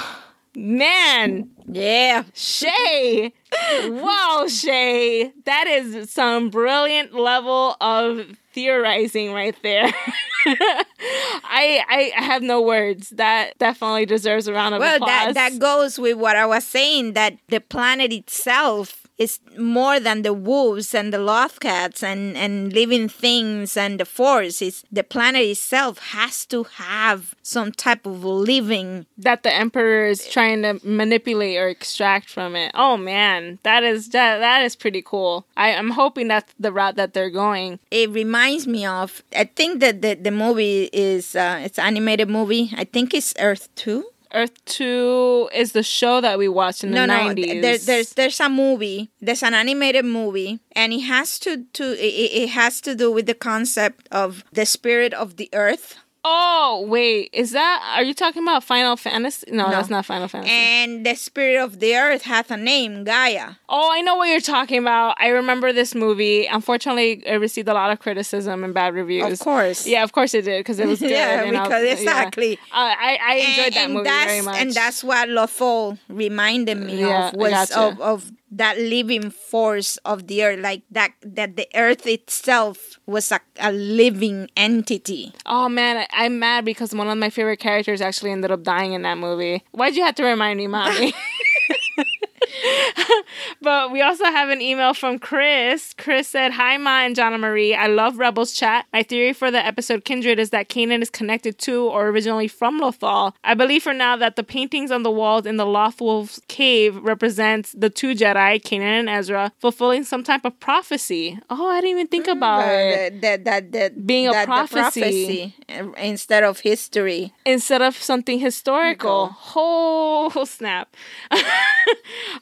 Man! Yeah! Shay! Wow, Shay! That is some brilliant level of theorizing right there. I I have no words. That definitely deserves a round of well, applause. Well, that, that goes with what I was saying, that the planet itself is more than the wolves and the lothcats and, and living things and the Force. It's, the planet itself has to have some type of living that the Emperor is trying to manipulate or extract from it. Oh, man. That is that, that is pretty cool. I, I'm hoping that's the route that they're going. It reminds me of, I think that the, the movie is, uh, it's an animated movie. I think it's Earth two. Earth two is the show that we watched in the no, nineties. No, no, there, there's there's a movie. There's an animated movie, and it has to to it, it has to do with the concept of the spirit of the Earth. Oh, wait, is that... Are you talking about Final Fantasy? No, no, that's not Final Fantasy. And the spirit of the Earth hath a name, Gaia. Oh, I know what you're talking about. I remember this movie. Unfortunately, it received a lot of criticism and bad reviews. Of course. Yeah, of course it did, because it was good. Yeah, and because I was, exactly. Yeah. Uh, I, I enjoyed and, that and movie very much. And that's what Lothal reminded me yeah, of, was gotcha. of... of that living force of the Earth, like that that the Earth itself was a, a living entity. Oh, man, I, I'm mad because one of my favorite characters actually ended up dying in that movie. Why'd you have to remind me, Mommy? But we also have an email from Chris. Chris said, "Hi, Ma and Jonah Marie. I love Rebels chat. My theory for the episode Kindred is that Kanan is connected to or originally from Lothal. I believe for now that the paintings on the walls in the Lothwolf's cave represents the two Jedi, Kanan and Ezra, fulfilling some type of prophecy." Oh, I didn't even think about mm, it. That, that, that, Being that, a prophecy. prophecy instead of history. Instead of something historical. Oh, oh snap.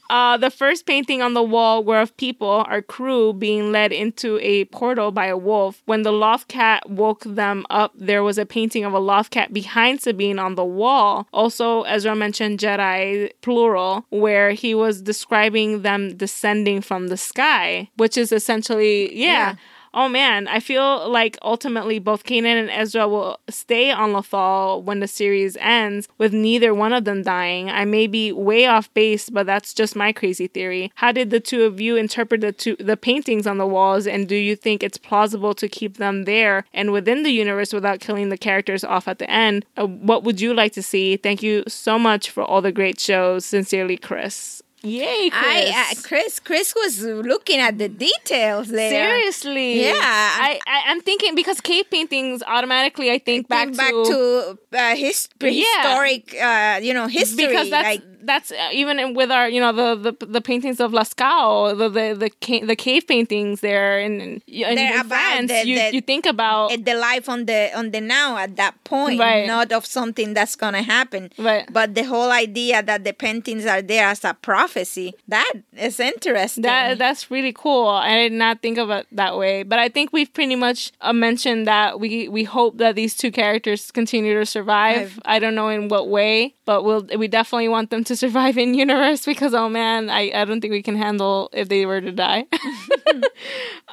Uh, the first painting on the wall were of people, our crew, being led into a portal by a wolf. When the Loth Cat woke them up, there was a painting of a Loth Cat behind Sabine on the wall. Also, Ezra mentioned Jedi, plural, where he was describing them descending from the sky, which is essentially, yeah. yeah. Oh, man, I feel like ultimately both Kanan and Ezra will stay on Lothal when the series ends, with neither one of them dying. I may be way off base, but that's just my crazy theory. How did the two of you interpret the two, the paintings on the walls, and do you think it's plausible to keep them there and within the universe without killing the characters off at the end? Uh, what would you like to see? Thank you so much for all the great shows. Sincerely, Chris. Yay, Chris. I, uh, Chris. Chris was looking at the details there. Seriously. Yeah. I, I, I'm thinking, because cave paintings automatically, I think, back, back to... Back to uh, his, prehistoric, yeah. uh, you know, history. Because that's... Like, that's uh, even with our, you know, the the, the paintings of Lascaux, the the the, ca- the cave paintings there, and, and in France, the, you, the, you think about the life on the on the now at that point, right. Not of something that's gonna happen, right. But the whole idea that the paintings are there as a prophecy, that is interesting. That that's really cool. I did not think of it that way, but I think we've pretty much uh, mentioned that we we hope that these two characters continue to survive. I've, I don't know in what way, but we'll we definitely want them to survive in universe, because oh man, I, I don't think we can handle if they were to die.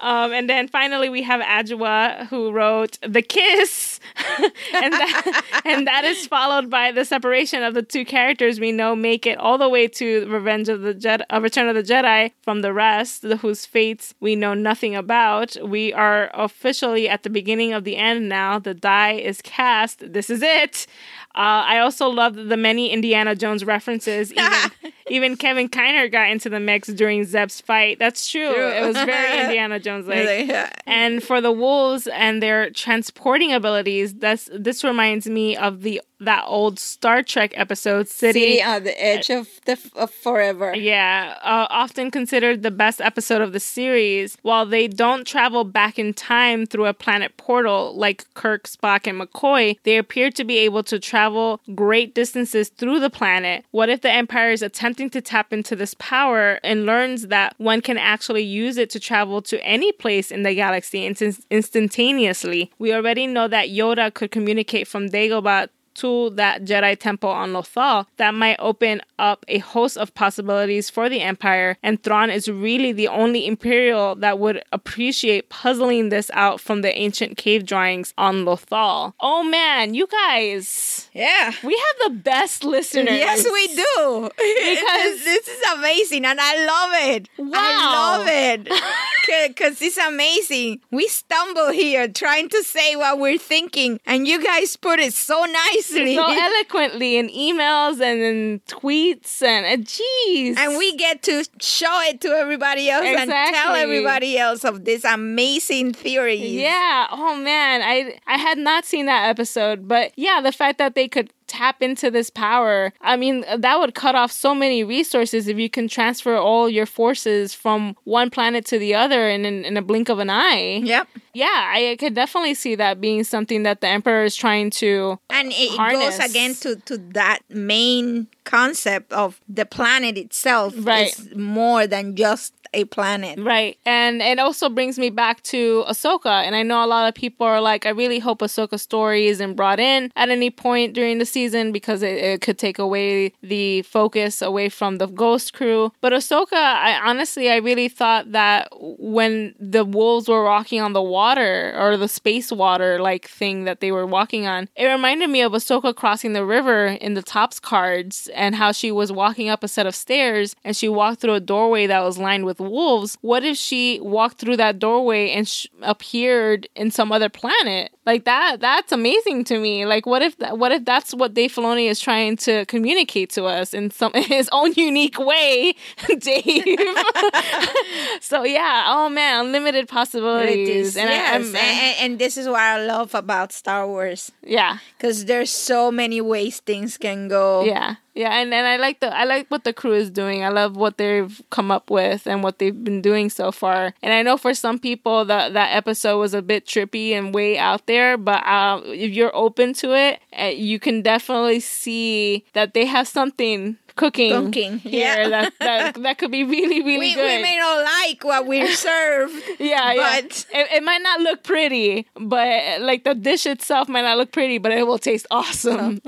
um, and then finally we have Ajwa, who wrote The Kiss, and that, and that is followed by the separation of the two characters we know make it all the way to Revenge of the Jedi, uh, Return of the Jedi from the rest, the, whose fates we know nothing about. We are officially at the beginning of the end now. The die is cast. This is it. Uh, I also love the many Indiana Jones references. Even, even Kevin Kiner got into the mix during Zeb's fight. That's true. true. It was very Indiana Jones-like. Yeah. And for the wolves and their transporting abilities, that's, this reminds me of the that old Star Trek episode, City, City on the Edge of the of Forever. Yeah, uh, often considered the best episode of the series. While they don't travel back in time through a planet portal like Kirk, Spock, and McCoy, they appear to be able to travel great distances through the planet. What if the Empire is attempting to tap into this power and learns that one can actually use it to travel to any place in the galaxy inst- instantaneously? We already know that Yoda could communicate from Dagobah to that Jedi temple on Lothal. That might open up a host of possibilities for the Empire, and Thrawn is really the only Imperial that would appreciate puzzling this out from the ancient cave drawings on Lothal. Oh man, you guys. Yeah. We have the best listeners. Yes, we do. Because this is amazing, and I love it. Wow. I love it. Because it's amazing. We stumble here trying to say what we're thinking, and you guys put it so nice. So eloquently in emails and in tweets and jeez. Uh, and we get to show it to everybody else exactly. And tell everybody else of this amazing theory. Yeah. Oh, man. I I had not seen that episode. But yeah, the fact that they could tap into this power. I mean, that would cut off so many resources if you can transfer all your forces from one planet to the other in, in, in a blink of an eye. Yep. Yeah, I, I could definitely see that being something that the Emperor is trying to And it harness. goes again to, to that main concept of the planet itself. Right. It's more than just a planet. Right. And it also brings me back to Ahsoka. And I know a lot of people are like, I really hope Ahsoka's story isn't brought in at any point during the season because it, it could take away the focus away from the Ghost Crew. But Ahsoka, I honestly, I really thought that when the wolves were walking on the water or the space water like thing that they were walking on, it reminded me of Ahsoka crossing the river in the Topps cards and how she was walking up a set of stairs and she walked through a doorway that was lined with wolves. What if she walked through that doorway and sh- appeared in some other planet? Like that that's amazing to me. Like what if th- what if that's what Dave Filoni is trying to communicate to us in some in his own unique way, Dave? So yeah, oh man, unlimited possibilities. It is, and yes. I, and, and this is what I love about Star Wars. Yeah. Cuz there's so many ways things can go. Yeah. Yeah, and, and I like the I like what the crew is doing. I love what they've come up with and what they've been doing so far. And I know for some people that that episode was a bit trippy and way out there, but uh, if you're open to it, uh, you can definitely see that they have something cooking, cooking here yeah. that, that that could be really really we, good. We may not like what we serve. yeah, but yeah. It, it might not look pretty, but like the dish itself might not look pretty, but it will taste awesome.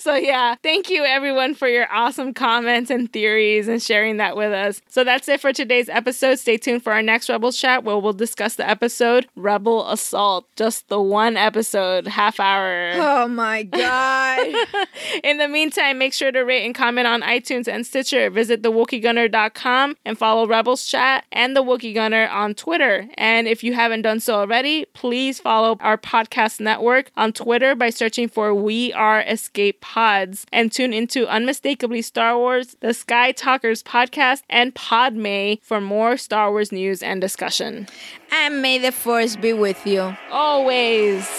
So yeah, thank you everyone for your awesome comments and theories and sharing that with us. So that's it for today's episode. Stay tuned for our next Rebel Chat where we'll discuss the episode Rebel Assault. Just the one episode, half hour. Oh my God. In the meantime, make sure to rate and comment on iTunes and Stitcher. Visit the wookiee gunner dot com and follow Rebels Chat and the Wookiee Gunner on Twitter. And if you haven't done so already, please follow our podcast network on Twitter by searching for We Are Escape Pods, and tune into Unmistakably Star Wars, the Sky Talkers podcast, and Podmay for more Star Wars news and discussion. And may the Force be with you. Always.